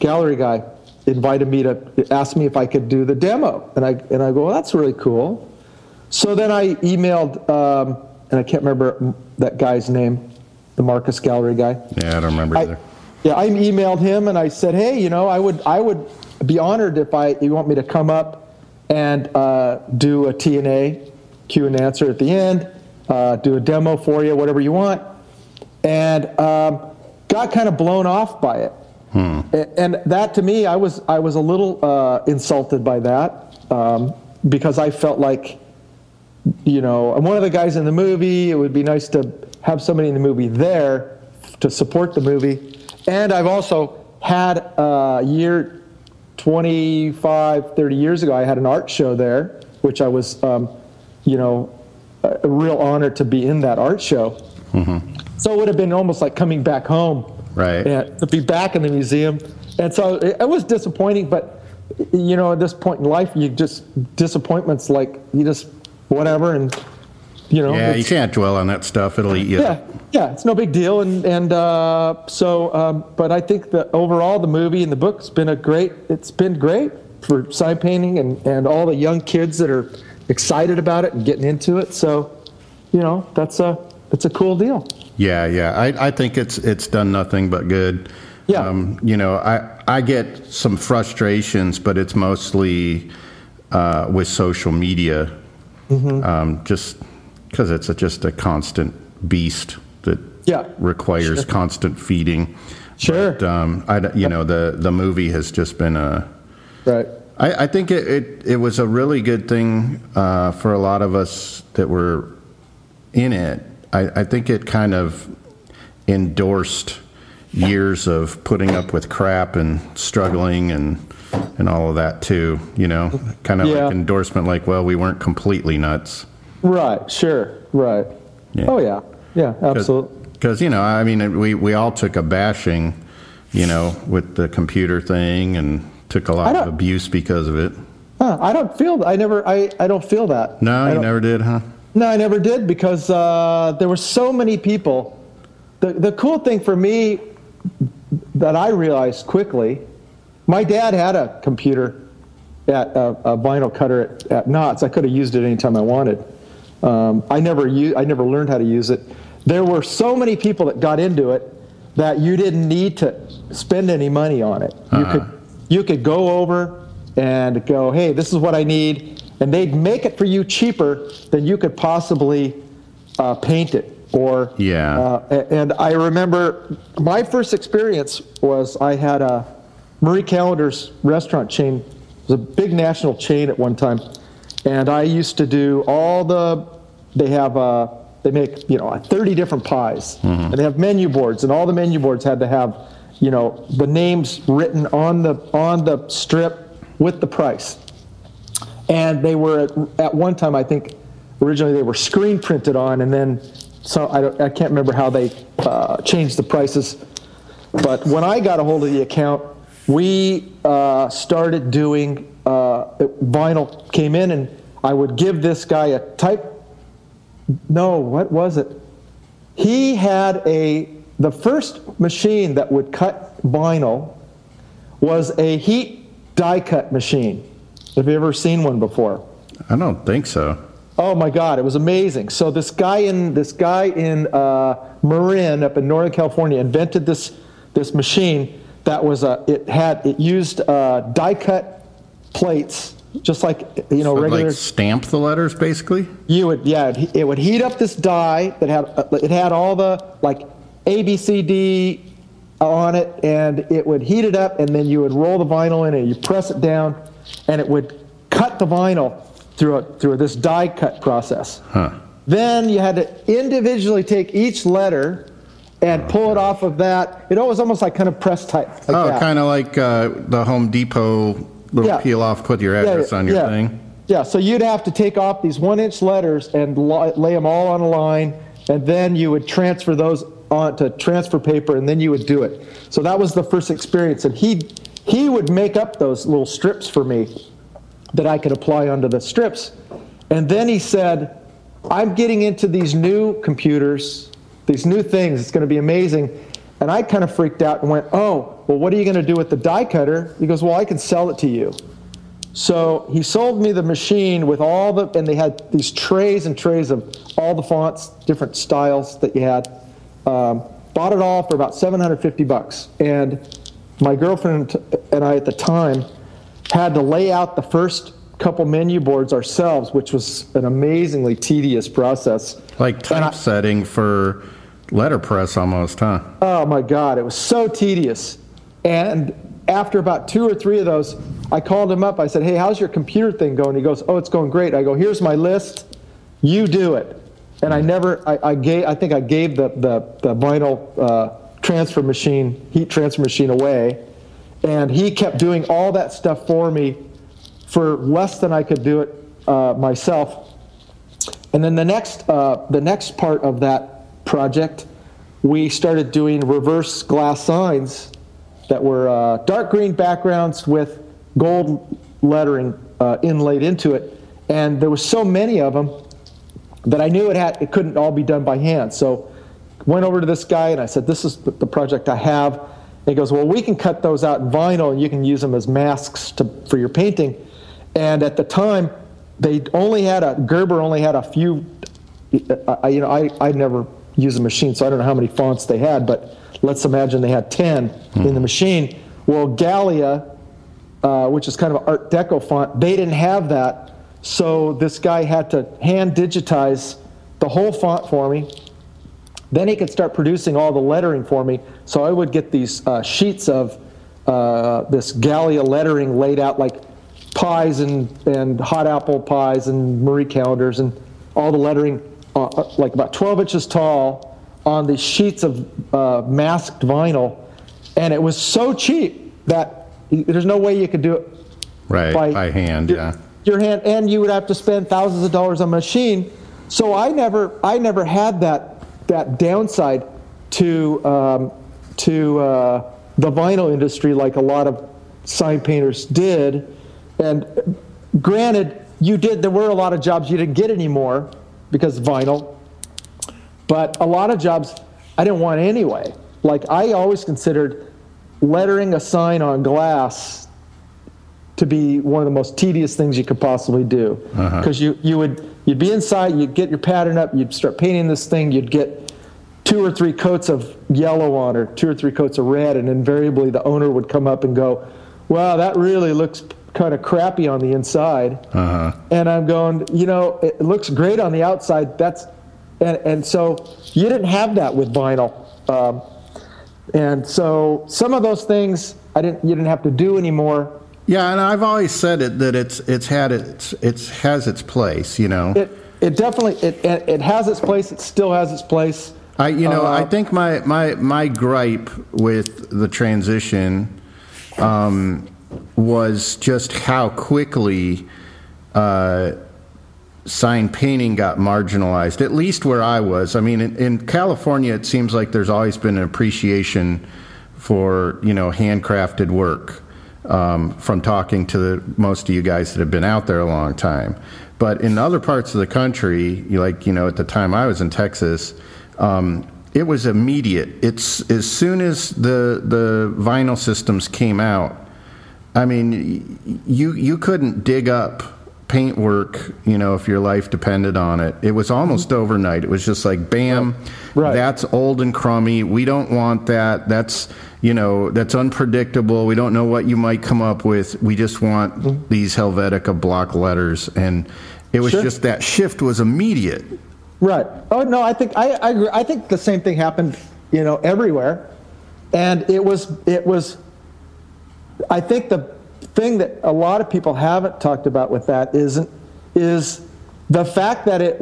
gallery guy, invited me to ask me if I could do the demo. And I go, well, that's really cool. So then I emailed, and I can't remember that guy's name, the Marcus gallery guy. Yeah, I don't remember either. I emailed him, and I said, hey, I would be honored if you want me to come up and do a T&A, Q and answer at the end, do a demo for you, whatever you want, and got kind of blown off by it. And that, to me, I was a little insulted by that. because I felt like, you know, I'm one of the guys in the movie. It would be nice to have somebody in the movie there to support the movie. And I've also had a year, 25, 30 years ago, I had an art show there, which I was, you know, a real honor to be in that art show. Mm-hmm. So it would have been almost like coming back home. Right. And to be back in the museum. And so it was disappointing, but, you know, at this point in life, you just, disappointments, like, you just, whatever, and, you know. Yeah, you can't dwell on that stuff. It'll eat you. Yeah, it's no big deal. And so, but I think that overall, the movie and the book's been great for sign painting and all the young kids that are excited about it and getting into it. So, you know, that's a cool deal. Yeah. I think it's done nothing but good. Yeah. You know, I get some frustrations, but it's mostly with social media. Mm-hmm. Just because it's just a constant beast that requires constant feeding. Sure. But, the movie has just been a... Right. I think it was a really good thing for a lot of us that were in it. I think it kind of endorsed years of putting up with crap and struggling and all of that too, you know, kind of like endorsement, like, well, we weren't completely nuts. Right. Sure. Right. Yeah. Oh yeah. Yeah, absolutely. Because, you know, I mean, we all took a bashing, you know, with the computer thing, and took a lot of abuse because of it. Huh, I don't feel that. No, you never did, huh? No, I never did, because there were so many people. The cool thing for me that I realized quickly, my dad had a computer at a vinyl cutter at Knott's. I could have used it anytime I wanted. I never learned how to use it. There were so many people that got into it that you didn't need to spend any money on it. Uh-huh. You could go over and go, hey, this is what I need, and they'd make it for you cheaper than you could possibly paint it. Or and I remember my first experience was I had a Marie Callender's restaurant chain. It was a big national chain at one time, and I used to do all the. They make 30 different pies, mm-hmm. and they have menu boards, and all the menu boards had to have the names written on the strip with the price, and they were at one time, I think originally they were screen printed on, and then. So I can't remember how they changed the prices. But when I got a hold of the account, we started doing vinyl came in, and I would give this guy a type. No, what was it? He had the first machine that would cut vinyl was a heat die cut machine. Have you ever seen one before? I don't think so. Oh my God, it was amazing. So this guy in Marin up in Northern California invented this machine that was used die cut plates, just like so regular, like stamp the letters basically. It would heat up this die that had all the like A B C D on it, and it would heat it up, and then you would roll the vinyl in it, you press it down, and it would cut the vinyl. Through this die cut process. Huh. Then you had to individually take each letter and pull it off of that. It was almost like kind of press type. Kind of like the Home Depot little peel off, put your address on your thing. Yeah, so you'd have to take off these 1-inch letters and lay them all on a line, and then you would transfer those onto transfer paper, and then you would do it. So that was the first experience, and he would make up those little strips for me that I could apply onto the strips. And then he said, I'm getting into these new computers, these new things, it's gonna be amazing. And I kind of freaked out and went, oh, well, what are you gonna do with the die cutter? He goes, well, I can sell it to you. So he sold me the machine with all the, and they had these trays and trays of all the fonts, different styles that you had. Bought it all for about $750. And my girlfriend and I at the time had to lay out the first couple menu boards ourselves, which was an amazingly tedious process. Like typesetting for letterpress almost, huh? Oh my God, it was so tedious. And after about 2 or 3 of those, I called him up. I said, hey, how's your computer thing going? He goes, oh, it's going great. I go, here's my list. You do it. And I never, I think I gave the vinyl transfer machine, heat transfer machine away. And he kept doing all that stuff for me for less than I could do it myself. And then the next part of that project, we started doing reverse glass signs that were dark green backgrounds with gold lettering inlaid into it. And there were so many of them that I knew it couldn't all be done by hand. So went over to this guy and I said, this is the project I have. And he goes, well, we can cut those out in vinyl and you can use them as masks for your painting. And at the time, Gerber only had a few, I never use a machine, so I don't know how many fonts they had, but let's imagine they had 10 in the machine. Well, Gallia, which is kind of an Art Deco font, they didn't have that, so this guy had to hand digitize the whole font for me. Then he could start producing all the lettering for me, so I would get these sheets of this Gallia lettering laid out like pies and hot apple pies and Marie Callender's and all the lettering, like about 12 inches tall on these sheets of masked vinyl. And it was so cheap that there's no way you could do it right by hand. Your hand, and you would have to spend thousands of dollars on a machine. So I never had that downside to the vinyl industry like a lot of sign painters did. And granted, there were a lot of jobs you didn't get anymore because vinyl, but a lot of jobs I didn't want anyway. Like, I always considered lettering a sign on glass to be one of the most tedious things you could possibly do. Because you'd be inside, you'd get your pattern up, you'd start painting this thing, you'd get 2 or 3 coats of yellow on or 2 or 3 coats of red, and invariably the owner would come up and go, wow, that really looks kind of crappy on the inside. And I'm going, it looks great on the outside. And so you didn't have that with vinyl. And so some of those things you didn't have to do anymore. Yeah, and I've always said it that it has its place, It definitely it has its place. It still has its place. I think my gripe with the transition was just how quickly sign painting got marginalized, at least where I was. I mean, in California, it seems like there's always been an appreciation for, handcrafted work from talking to most of you guys that have been out there a long time. But in other parts of the country, at the time I was in Texas, it was immediate. It's as soon as the vinyl systems came out, I mean, you couldn't dig up paintwork, if your life depended on it. It was almost overnight. It was just like, bam, right. That's old and crummy. We don't want that. That's, that's unpredictable. We don't know what you might come up with. We just want these Helvetica block letters. And it was just that shift was immediate. Right. Oh, no, I think I agree. I think the same thing happened, everywhere. And it was. I think the thing that a lot of people haven't talked about with that is the fact that it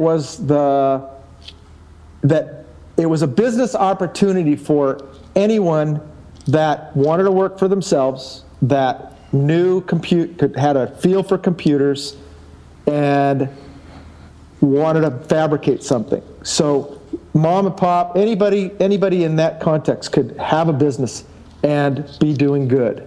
was a business opportunity for anyone that wanted to work for themselves, that knew had a feel for computers, and wanted to fabricate something. So mom and pop, anybody in that context could have a business and be doing good.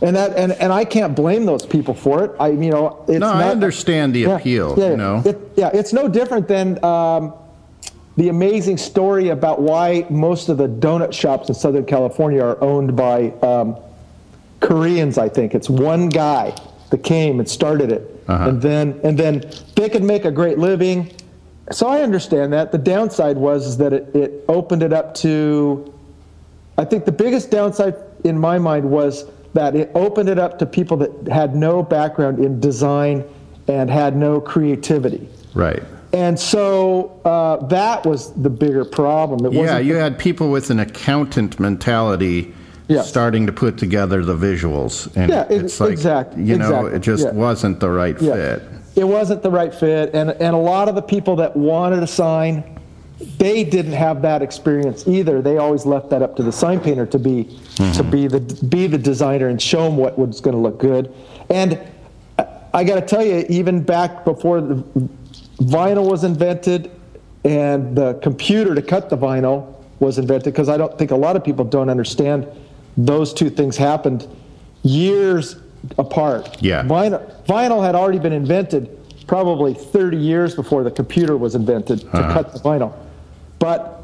And that, and I can't blame those people for it. I understand the appeal. It's no different than the amazing story about why most of the donut shops in Southern California are owned by Koreans. I think it's one guy that came and started it, and then they could make a great living. So I understand that. The downside was that it opened it up to. I think the biggest downside in my mind was that it opened it up to people that had no background in design and had no creativity. Right. And so that was the bigger problem. You had people with an accountant mentality starting to put together the visuals. And it's like, it just wasn't the right fit. It wasn't the right fit, and a lot of the people that wanted a sign, they didn't have that experience either. They always left that up to the sign painter to be the designer and show them what was going to look good. And I got to tell you, even back before the vinyl was invented and the computer to cut the vinyl was invented, because I don't think a lot of people don't understand those two things happened years apart. Yeah. Vinyl had already been invented probably 30 years before the computer was invented to cut the vinyl. But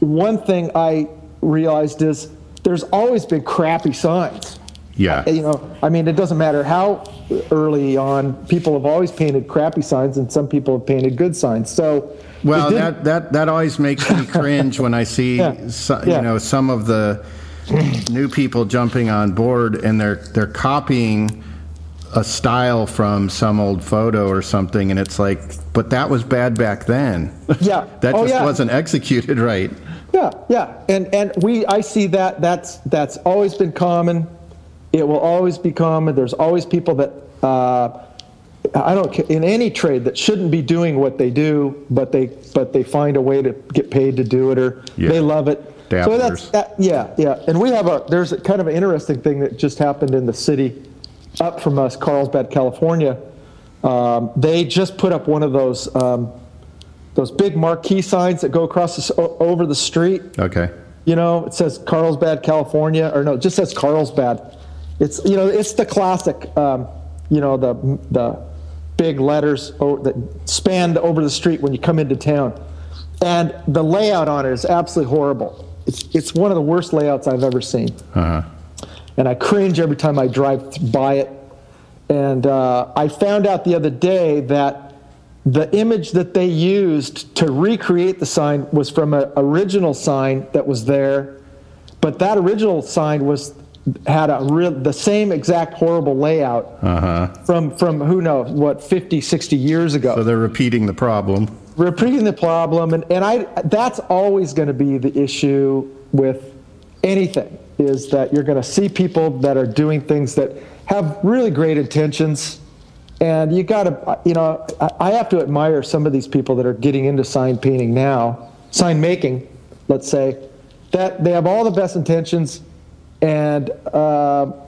one thing I realized is there's always been crappy signs. Yeah. You know, I mean, it doesn't matter how early on, people have always painted crappy signs, and some people have painted good signs. So, well, that always makes me cringe when I see some of the new people jumping on board, and they're copying a style from some old photo or something, and it's like, but that was bad back then. Yeah. that wasn't executed right. Yeah. And I see that's always been common. It will always be common. There's always people that in any trade that shouldn't be doing what they do, but they find a way to get paid to do it, or they love it. Dabblers. So that's that. And we have there's kind of an interesting thing that just happened in the city up from us, Carlsbad, California. They just put up one of those big marquee signs that go across over the street. Okay. You know, it says Carlsbad, California, or no, it just says Carlsbad. It's, you know, it's the classic, the big letters that span over the street when you come into town. And the layout on it is absolutely horrible. It's one of the worst layouts I've ever seen. Uh-huh. And I cringe every time I drive by it. And I found out the other day that the image that they used to recreate the sign was from an original sign that was there. But that original sign had the same exact horrible layout from who knows what, 50, 60 years ago. So they're repeating the problem. And that's always going to be the issue with anything, is that you're going to see people that are doing things that have really great intentions, and you got to, you know, I have to admire some of these people that are getting into sign painting now, sign making, let's say, that they have all the best intentions, and but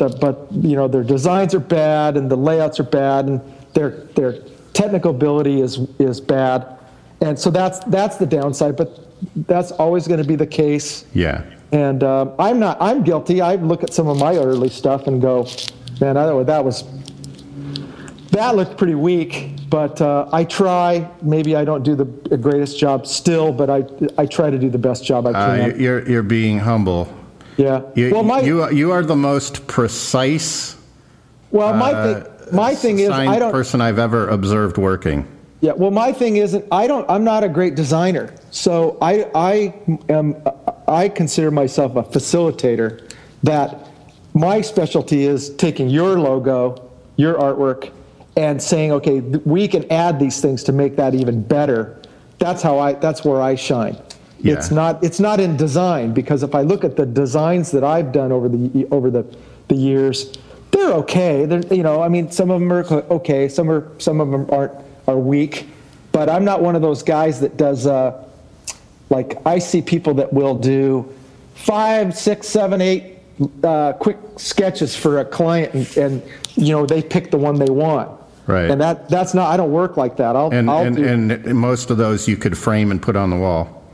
their designs are bad and the layouts are bad and their technical ability is bad, and so that's the downside. But that's always going to be the case. Yeah. And I'm guilty. I look at some of my early stuff and go, man, that looked pretty weak. But I try. Maybe I don't do the greatest job still, but I try to do the best job I can. You're being humble. Yeah. You are the most precise. Well, my thing is, I don't. Person I've ever observed working. Yeah. Well, my thing isn't. I'm not a great designer, so I am. I consider myself a facilitator. That my specialty is taking your logo, your artwork, and saying, okay, we can add these things to make that even better. That's where I shine. Yeah. It's not in design, because if I look at the designs that I've done over the years, they're okay. They're, you know, I mean, some of them are okay. Some of them are weak, but I'm not one of those guys that does. Like I see people that will do 5, 6, 7, 8 quick sketches for a client, and you know, they pick the one they want. Right. And that's not. I don't work like that. And most of those you could frame and put on the wall.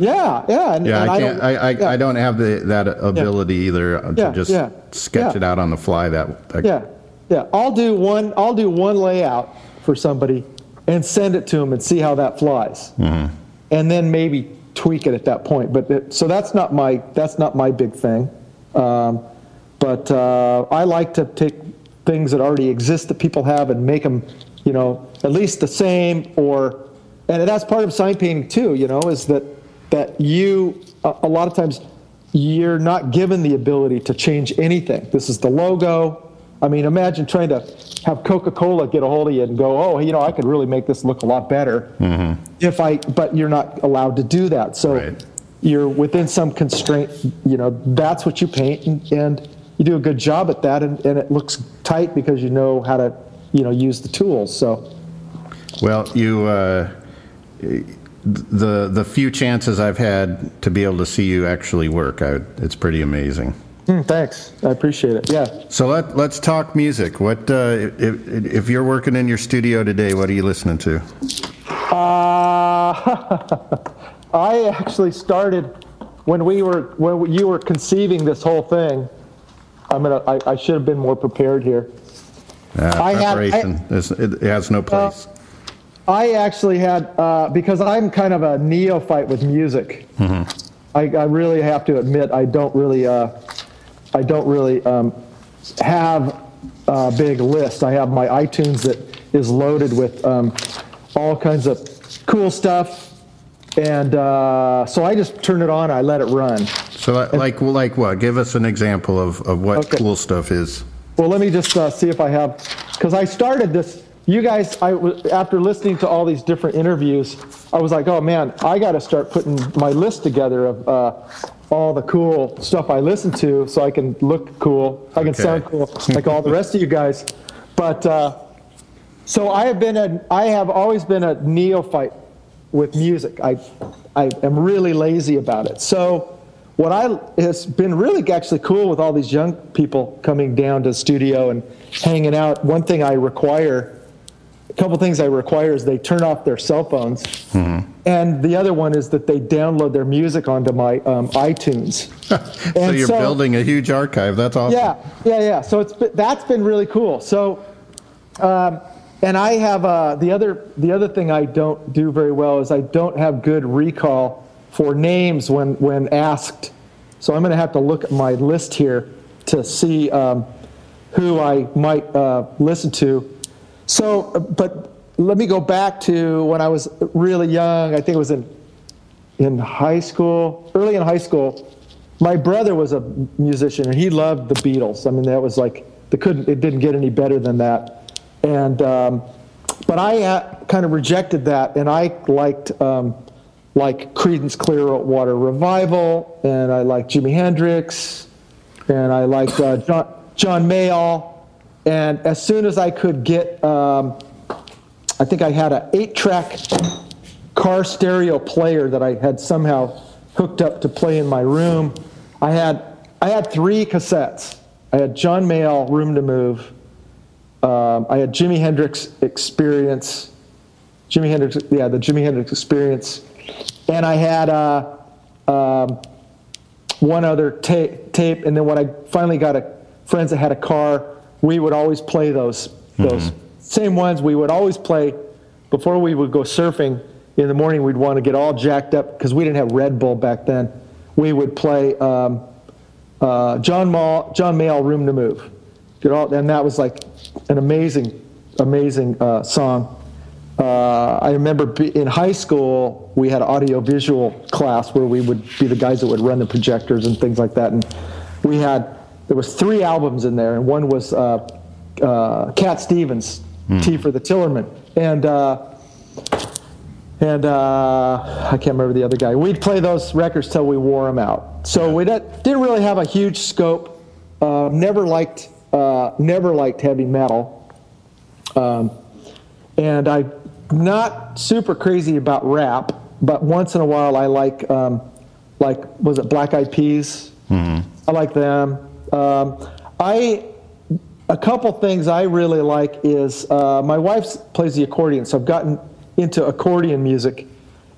Yeah. I don't have that ability either to just sketch it out on the fly. I'll do one layout for somebody and send it to them and see how that flies, and then maybe tweak it at that point. But so that's not my big thing. But I like to take things that already exist that people have and make them, you know, at least the same or. And that's part of sign painting too, you know, is that you, a lot of times, you're not given the ability to change anything. This is the logo. I mean, imagine trying to have Coca-Cola get a hold of you and go, oh, you know, I could really make this look a lot better but you're not allowed to do that. So, right. you're within some constraint, you know, that's what you paint, and you do a good job at that, and it looks tight because you know how to, you know, use the tools. So, well, you the few chances I've had to be able to see you actually work, it's pretty amazing. Thanks, I appreciate it. Yeah. So let's talk music. What if you're working in your studio today? What are you listening to? I actually started when you were conceiving this whole thing. I should have been more prepared here. Preparation. It has no place. I actually had, because I'm kind of a neophyte with music. Mm-hmm. I really have to admit I don't really have a big list. I have my iTunes that is loaded with all kinds of cool stuff, and so I just turn it on. I let it run. So like what? Give us an example of what cool stuff is. Well, let me just see if I have, because I started this. You guys, after listening to all these different interviews, I was like, oh man, I got to start putting my list together of all the cool stuff I listen to, so I can look cool, I can sound cool, like all the rest of you guys. But so I have always been a neophyte with music. I am really lazy about it. So what has been really actually cool with all these young people coming down to the studio and hanging out. One thing I require. A couple things I require is they turn off their cell phones, mm-hmm. and the other one is that they download their music onto my iTunes. So you're building a huge archive. That's awesome. Yeah. So that's been really cool. So, and I have the other thing I don't do very well is I don't have good recall for names when asked. So I'm going to have to look at my list here to see who I might listen to. So, but let me go back to when I was really young. I think it was in high school, early in high school. My brother was a musician, and he loved the Beatles. I mean, that was like it didn't get any better than that. And but I kind of rejected that, and I liked like Creedence Clearwater Revival, and I liked Jimi Hendrix, and I liked John Mayall. And as soon as I could get, I think I had an 8-track car stereo player that I had somehow hooked up to play in my room. I had 3 cassettes. I had John Mayall, Room to Move. I had the Jimi Hendrix Experience. And I had one other tape. And then when I finally got friends that had a car, we would always play those same ones. We would always play before we would go surfing in the morning. We'd want to get all jacked up because we didn't have Red Bull back then. We would play John Mayall, Room to Move. And that was like an amazing, amazing song. I remember in high school, we had an audiovisual class where we would be the guys that would run the projectors and things like that. And we had... There was 3 albums in there, and one was Cat Stevens, Tea for the Tillerman, and I can't remember the other guy. We'd play those records till we wore them out. So we didn't really have a huge scope. Never liked heavy metal, and I'm not super crazy about rap, but once in a while I like was it Black Eyed Peas? Mm-hmm. I like them. A couple things I really like is my wife plays the accordion, so I've gotten into accordion music,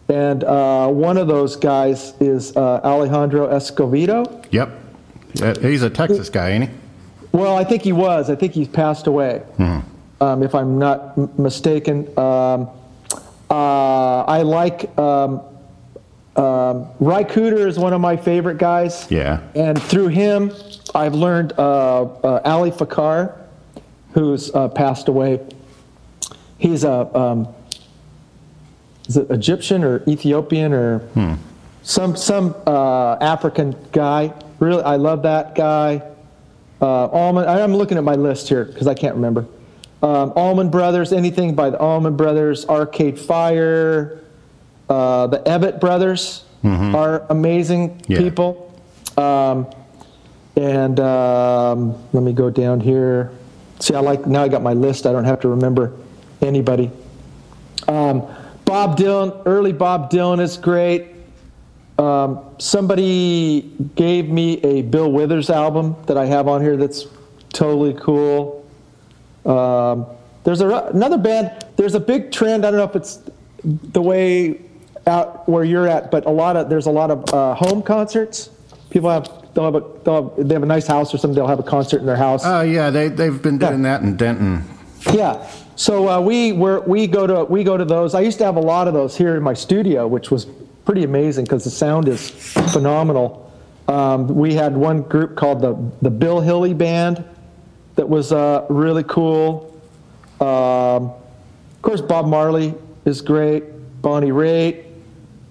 and one of those guys is Alejandro Escovedo. Yep, he's a Texas guy, ain't he? Well, I think he was. I think he's passed away, if I'm not mistaken. I like. Ry Cooder is one of my favorite guys. Yeah. And through him, I've learned Ali Fakhar, who's passed away. He's a is it Egyptian or Ethiopian or some African guy. Really, I love that guy. I'm looking at my list here because I can't remember. Allman Brothers, anything by the Allman Brothers, Arcade Fire. The Ebbett Brothers, mm-hmm. are amazing yeah. people. Let me go down here. See, now I got my list. I don't have to remember anybody. Bob Dylan, early Bob Dylan is great. Somebody gave me a Bill Withers album that I have on here that's totally cool. There's another band. There's a big trend. I don't know if it's the way out where you're at, but there's a lot of home concerts. People they have a nice house or something. They'll have a concert in their house. Oh yeah, they've been doing that in Denton. Yeah. So we go to those. I used to have a lot of those here in my studio, which was pretty amazing because the sound is phenomenal. We had one group called the Bill Hilly Band that was really cool. Of course, Bob Marley is great. Bonnie Raitt,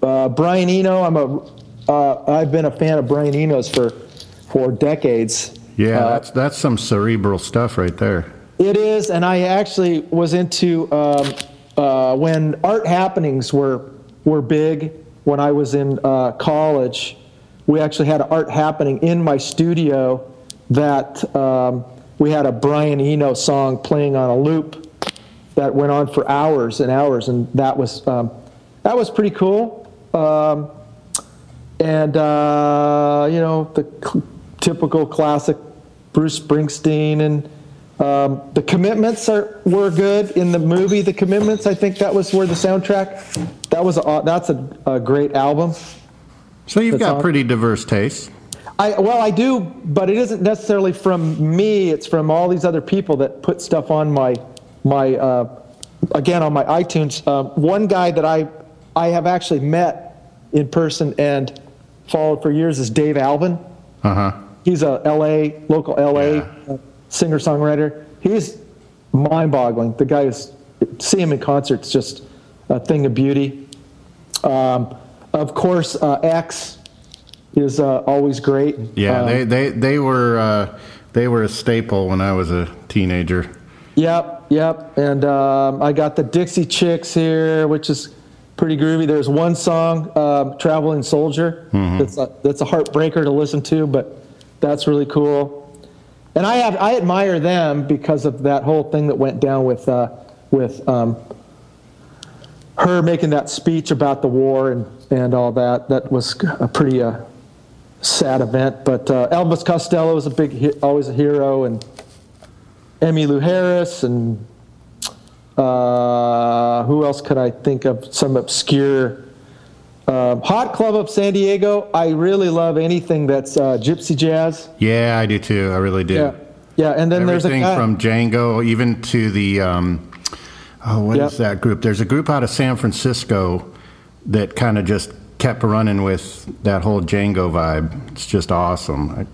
Brian Eno. I've been a fan of Brian Eno's for decades. Yeah, that's some cerebral stuff right there. It is, and I actually was into when art happenings were big. When I was in college, we actually had an art happening in my studio that we had a Brian Eno song playing on a loop that went on for hours and hours, and that was pretty cool. The typical classic Bruce Springsteen and. The Commitments were good in the movie. The Commitments, I think that was where the soundtrack. That's a great album. So you've got pretty diverse tastes. I do, but it isn't necessarily from me. It's from all these other people that put stuff on my iTunes. One guy that I have actually met in person and followed for years is Dave Alvin. Uh huh. He's a local LA. Yeah. Singer-songwriter. He's mind-boggling. The guy is, see him in concerts, just a thing of beauty. Of course, X is always great. Yeah, they were a staple when I was a teenager. Yep. And I got the Dixie Chicks here, which is pretty groovy. There's one song, "Traveling Soldier," mm-hmm. that's a heartbreaker to listen to, but that's really cool. And I admire them because of that whole thing that went down with her making that speech about the war and all that. That was a pretty sad event. But Elvis Costello was always a hero, and Emmylou Harris, and who else could I think of? Some obscure Hot Club of San Diego. I really love anything that's gypsy jazz. Yeah, I do too. I really do. Yeah. And then there's from Django even to the is that group? There's a group out of San Francisco that kind of just kept running with that whole Django vibe. It's just awesome.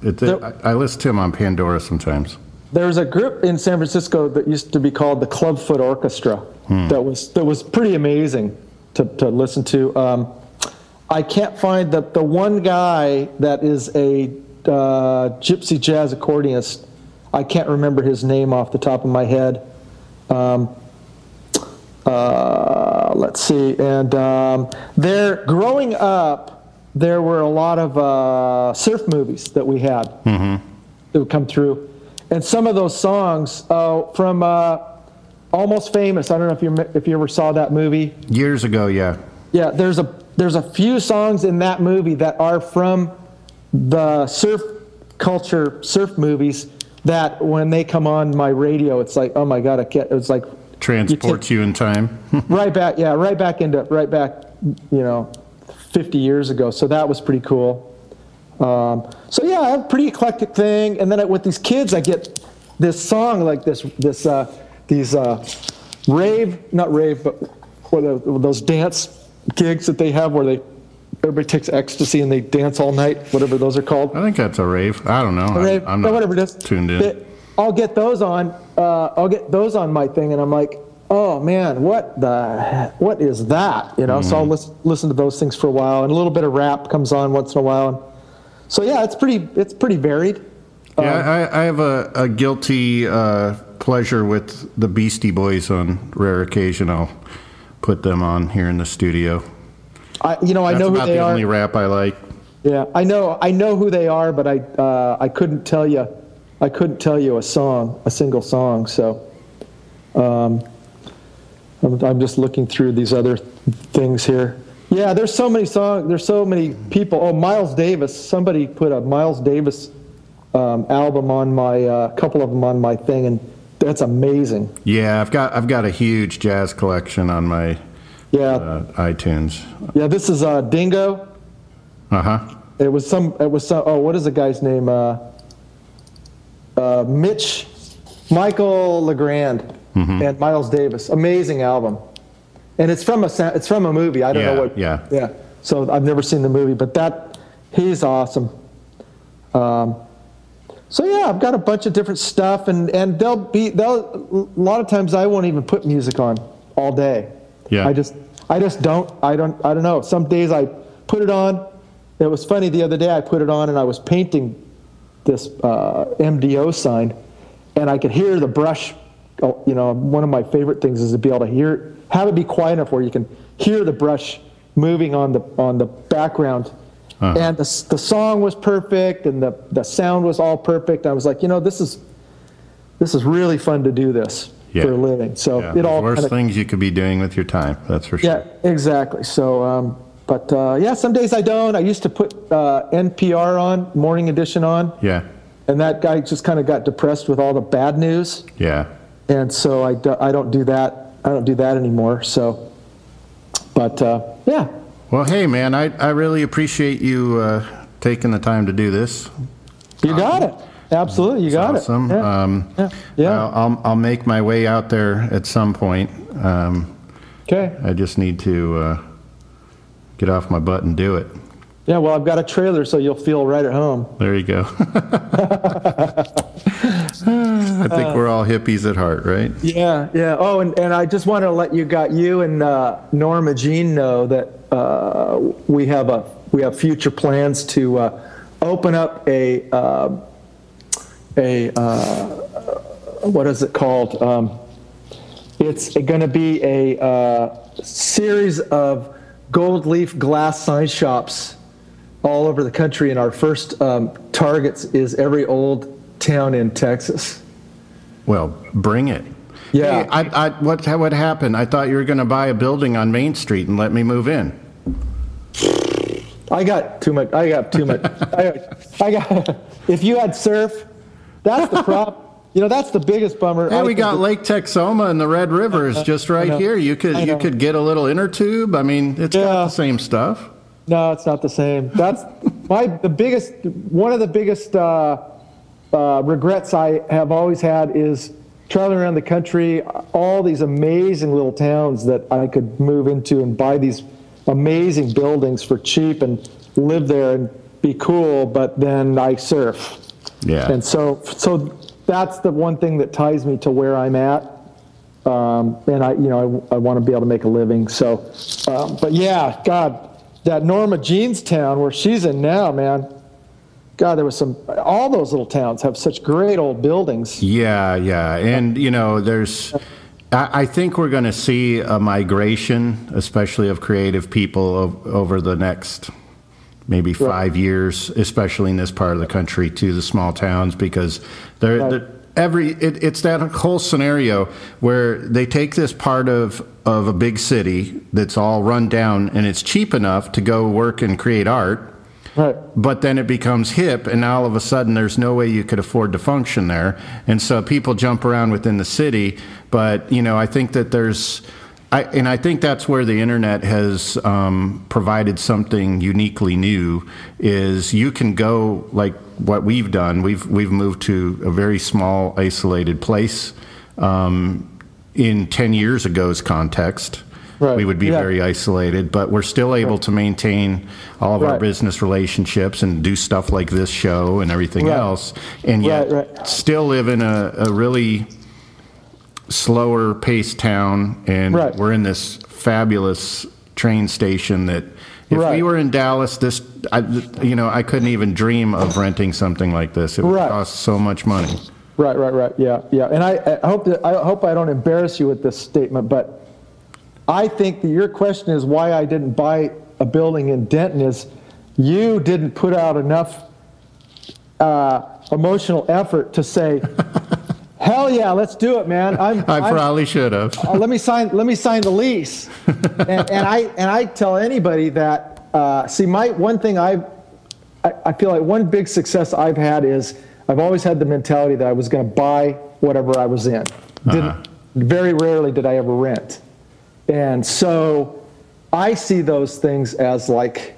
I listen to them on Pandora sometimes. There's a group in San Francisco that used to be called the Clubfoot Orchestra. That was pretty amazing to listen to. I can't find the one guy that is a gypsy jazz accordionist. I can't remember his name off the top of my head. Let's see. And there, growing up, there were a lot of surf movies that we had mm-hmm. that would come through. And some of those songs from Almost Famous. I don't know if you ever saw that movie. Years ago, yeah. Yeah, there's a few songs in that movie that are from the surf culture, surf movies, that when they come on my radio, it's like, oh my God, it's like transports you in time. right back into, you know, 50 years ago. So that was pretty cool. So yeah, I have a pretty eclectic thing. And then with these kids, I get this song like these those dance gigs that they have where everybody takes ecstasy and they dance all night, whatever those are called. I think that's a rave. I don't know. I'm not whatever it is. Tuned in. I'll get those on. I'll get those on my thing, and I'm like, oh man, what is that? You know. Mm-hmm. So I'll listen to those things for a while, and a little bit of rap comes on once in a while. And so yeah, it's pretty varied. Yeah, I have a guilty pleasure with the Beastie Boys on rare occasion. I'll put them on here in the studio. I know who they are. That's about the only rap I like. Yeah, I know who they are, but I couldn't tell you a single song. So, I'm just looking through these other things here. Yeah, there's so many songs. There's so many people. Oh, Miles Davis. Somebody put a Miles Davis album on my couple of them on my thing, and that's amazing. Yeah, I've got a huge jazz collection on my iTunes. Yeah, this is Dingo. Uh huh. It was some. Oh, what is the guy's name? Michael LeGrand and Miles Davis. Amazing album, and it's from a movie. I don't know what. Yeah. Yeah. So I've never seen the movie, but he's awesome. So yeah, I've got a bunch of different stuff, and a lot of times I won't even put music on all day. Yeah. I don't know. Some days I put it on. It was funny the other day. I put it on and I was painting this MDO sign, and I could hear the brush. One of my favorite things is to be able to have it be quiet enough where you can hear the brush moving on the background. Uh-huh. And the song was perfect, and the sound was all perfect. I was like, this is really fun to do this for a living. So it all worst things you could be doing with your time. That's for sure. Yeah, exactly. So. But some days I don't. I used to put NPR on, Morning Edition on. Yeah. And that guy just kind of got depressed with all the bad news. Yeah. And so I don't do that. I don't do that anymore. So, but. Well, hey, man, I really appreciate you taking the time to do this. You got it. Absolutely, you got awesome. It. Awesome. Yeah. I'll make my way out there at some point. Okay. I just need to... get off my butt and do it. Yeah, well, I've got a trailer, so you'll feel right at home. There you go. I think we're all hippies at heart, right? Yeah, yeah. Oh, and I just want to let you and Norma Jean know that we have future plans to open up a what is it called? It's going to be a series of gold leaf glass sign shops all over the country, and our first targets is every old town in Texas. Well, bring it. Yeah. Hey, what happened? I thought you were going to buy a building on Main Street and let me move in. I got too much. I got. If you had surf, that's the problem. That's the biggest bummer. And we got Lake Texoma and the Red River is just right here. You could get a little inner tube. I mean, it's not the same stuff. No, it's not the same. That's one of the biggest regrets I have always had is traveling around the country, all these amazing little towns that I could move into and buy these amazing buildings for cheap and live there and be cool. But then I surf. Yeah. And so. That's the one thing that ties me to where I'm at, and I want to be able to make a living. So, but yeah, God, that Norma Jean's town where she's in now, man. God, there was all those little towns have such great old buildings. Yeah, and there's. I think we're going to see a migration, especially of creative people, over the next maybe 5 years, especially in this part of the country, to the small towns, because it's that whole scenario where they take this part of a big city that's all run down, and it's cheap enough to go work and create art, right? But then it becomes hip, and now all of a sudden there's no way you could afford to function there, and so people jump around within the city. But I think that there's. I think that's where the internet has provided something uniquely new. Is you can go like what we've done. We've moved to a very small, isolated place. In 10 years ago's context, right. We would be very isolated, but we're still able to maintain all of our business relationships and do stuff like this show and everything else, and yet still live in a really slower paced town, and we're in this fabulous train station that if we were in Dallas, I couldn't even dream of renting something like this. It would cost so much money. Right. Yeah. And I hope I don't embarrass you with this statement, but I think that your question is why I didn't buy a building in Denton is you didn't put out enough emotional effort to say, hell yeah, let's do it, man. I probably should have. Let me sign the lease. And I tell anybody that. See, I feel like one big success I've had is I've always had the mentality that I was going to buy whatever I was in. Very rarely did I ever rent, and so I see those things as like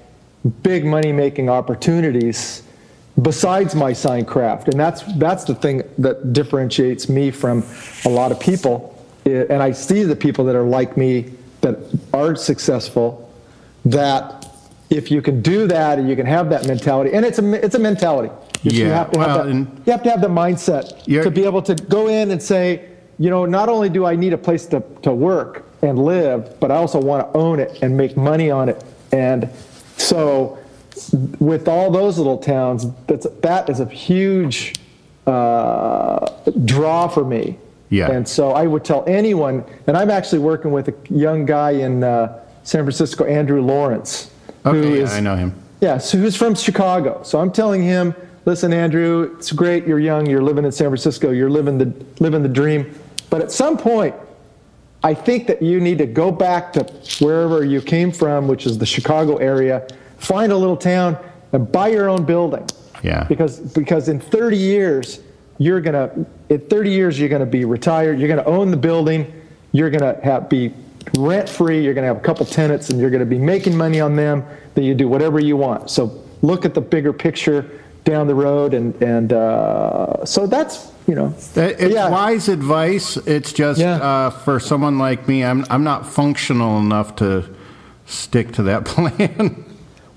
big money making opportunities. Besides my sign craft, and that's the thing that differentiates me from a lot of people, and I see the people that are like me that are successful, that if you can do that and you can have that mentality, and it's a mentality. You have to have the mindset to be able to go in and say, you know, not only do I need a place to work and live, but I also want to own it and make money on it, and so. With all those little towns, that is a huge draw for me. Yeah. And so I would tell anyone, and I'm actually working with a young guy in San Francisco, Andrew Lawrence. I know him. Yeah, so who's from Chicago. So I'm telling him, listen, Andrew, it's great, you're young, you're living in San Francisco, you're living the dream. But at some point, I think that you need to go back to wherever you came from, which is the Chicago area, find a little town and buy your own building. Yeah. Because in 30 years you're gonna be retired. You're gonna own the building. You're gonna be rent free. You're gonna have a couple tenants, and you're gonna be making money on them. Then you do whatever you want. So look at the bigger picture down the road, and so that's. Wise advice. It's just for someone like me, I'm not functional enough to stick to that plan.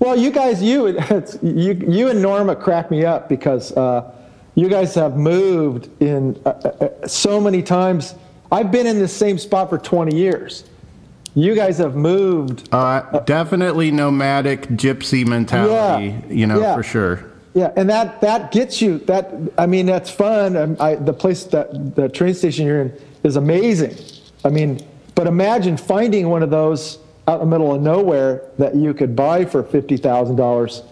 Well, you guys, you and Norma crack me up because you guys have moved in so many times. I've been in this same spot for 20 years. You guys have moved. Definitely nomadic gypsy mentality, for sure. Yeah, and that gets you. That's fun. The place that the train station you're in is amazing. I mean, but imagine finding one of those out in the middle of nowhere that you could buy for $50,000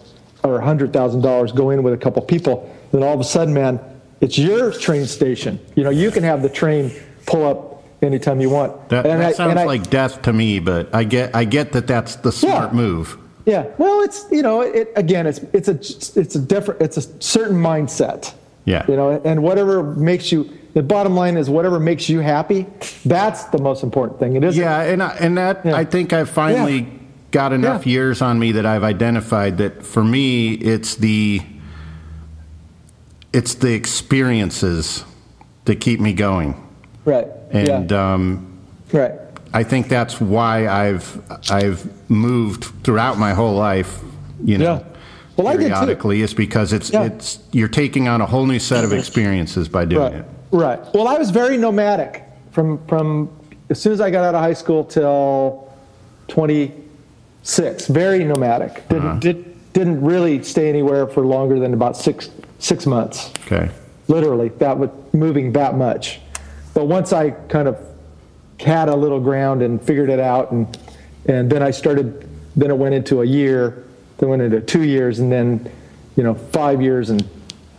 or $100,000, go in with a couple people, then all of a sudden, man, it's your train station. You know, you can have the train pull up anytime you want. That sounds like death to me, but I get that that's the smart move. Yeah. Well, it's a certain mindset. Yeah. You know, and whatever makes you. The bottom line is whatever makes you happy, that's the most important thing. It is. Yeah, I think I've finally got enough years on me that I've identified that for me it's the experiences that keep me going. Right. And right. I think that's why I've moved throughout my whole life, Well, periodically, is because it's you're taking on a whole new set of experiences by doing it. Right. Well, I was very nomadic from as soon as I got out of high school till 26. Very nomadic. Didn't really stay anywhere for longer than about six months. Okay. Literally, that was moving that much. But once I kind of had a little ground and figured it out, and then I started. Then it went into a year. Then went into 2 years, and then 5 years and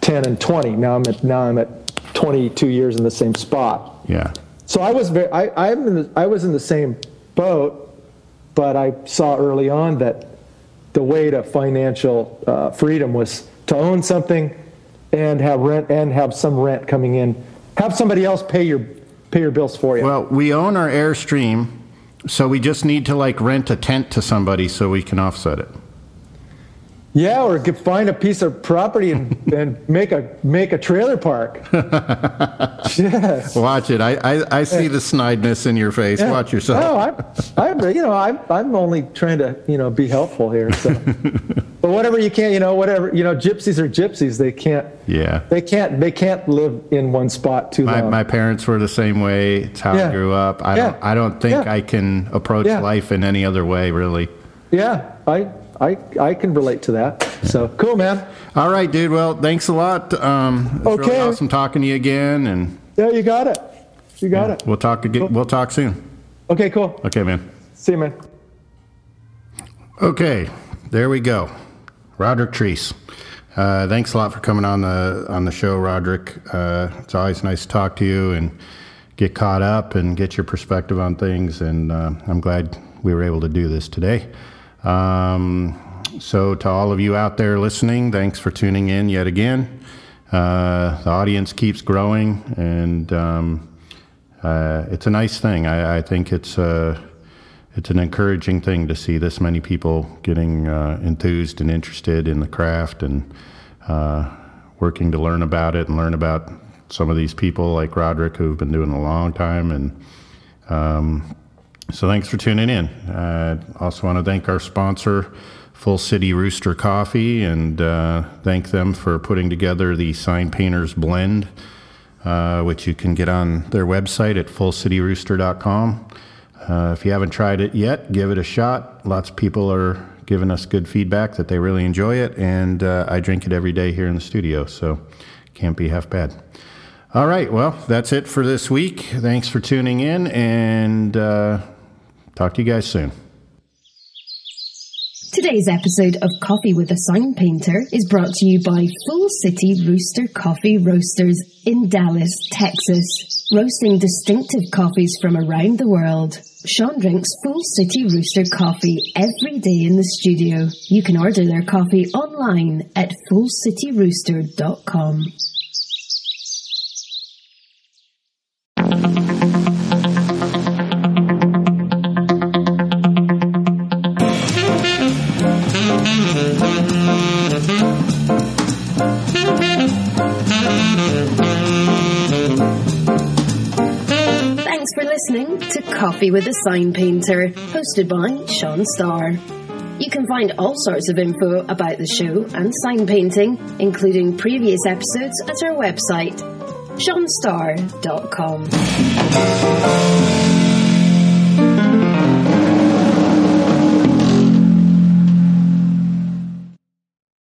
10 and 20. Now I'm at 22 years in the same spot. Yeah. So I was in the same boat, but I saw early on that the way to financial freedom was to own something and have rent and have some rent coming in. Have somebody else pay your bills for you. Well, we own our Airstream, so we just need to rent a tent to somebody so we can offset it. Yeah, or find a piece of property and make a trailer park. Yes. Watch it. I see the snideness in your face. Yeah. Watch yourself. No, I'm only trying to be helpful here. So. But whatever you can, gypsies are gypsies. They can't. Yeah. They can't live in one spot too long. My parents were the same way. It's how I grew up. I don't think I can approach life in any other way, really. Yeah, I can relate to that. So, cool, man. All right, dude. Well, thanks a lot. It's really awesome talking to you again. And yeah, you got it. We'll talk again. Cool. We'll talk soon. Okay, cool. Okay, man. See you, man. Okay, there we go. Roderick Treese. Thanks a lot for coming on the show, Roderick. It's always nice to talk to you and get caught up and get your perspective on things, and I'm glad we were able to do this today. So to all of you out there listening, thanks for tuning in yet again. The audience keeps growing, and it's a nice thing. I think it's an encouraging thing to see this many people getting enthused and interested in the craft and working to learn about it and learn about some of these people like Roderick who've been doing it a long time. And so thanks for tuning in. I also want to thank our sponsor, Full City Rooster Coffee, and thank them for putting together the Sign Painters Blend, which you can get on their website at fullcityrooster.com. If you haven't tried it yet, give it a shot. Lots of people are giving us good feedback that they really enjoy it, and I drink it every day here in the studio, so can't be half bad. All right, well, that's it for this week. Thanks for tuning in, and talk to you guys soon. Today's episode of Coffee with a Sign Painter is brought to you by Full City Rooster Coffee Roasters in Dallas, Texas. Roasting distinctive coffees from around the world. Sean drinks Full City Rooster Coffee every day in the studio. You can order their coffee online at fullcityrooster.com. Thanks for listening to Coffee with a Sign Painter, hosted by Sean Starr. You can find all sorts of info about the show and sign painting, including previous episodes, at our website, seanstarr.com.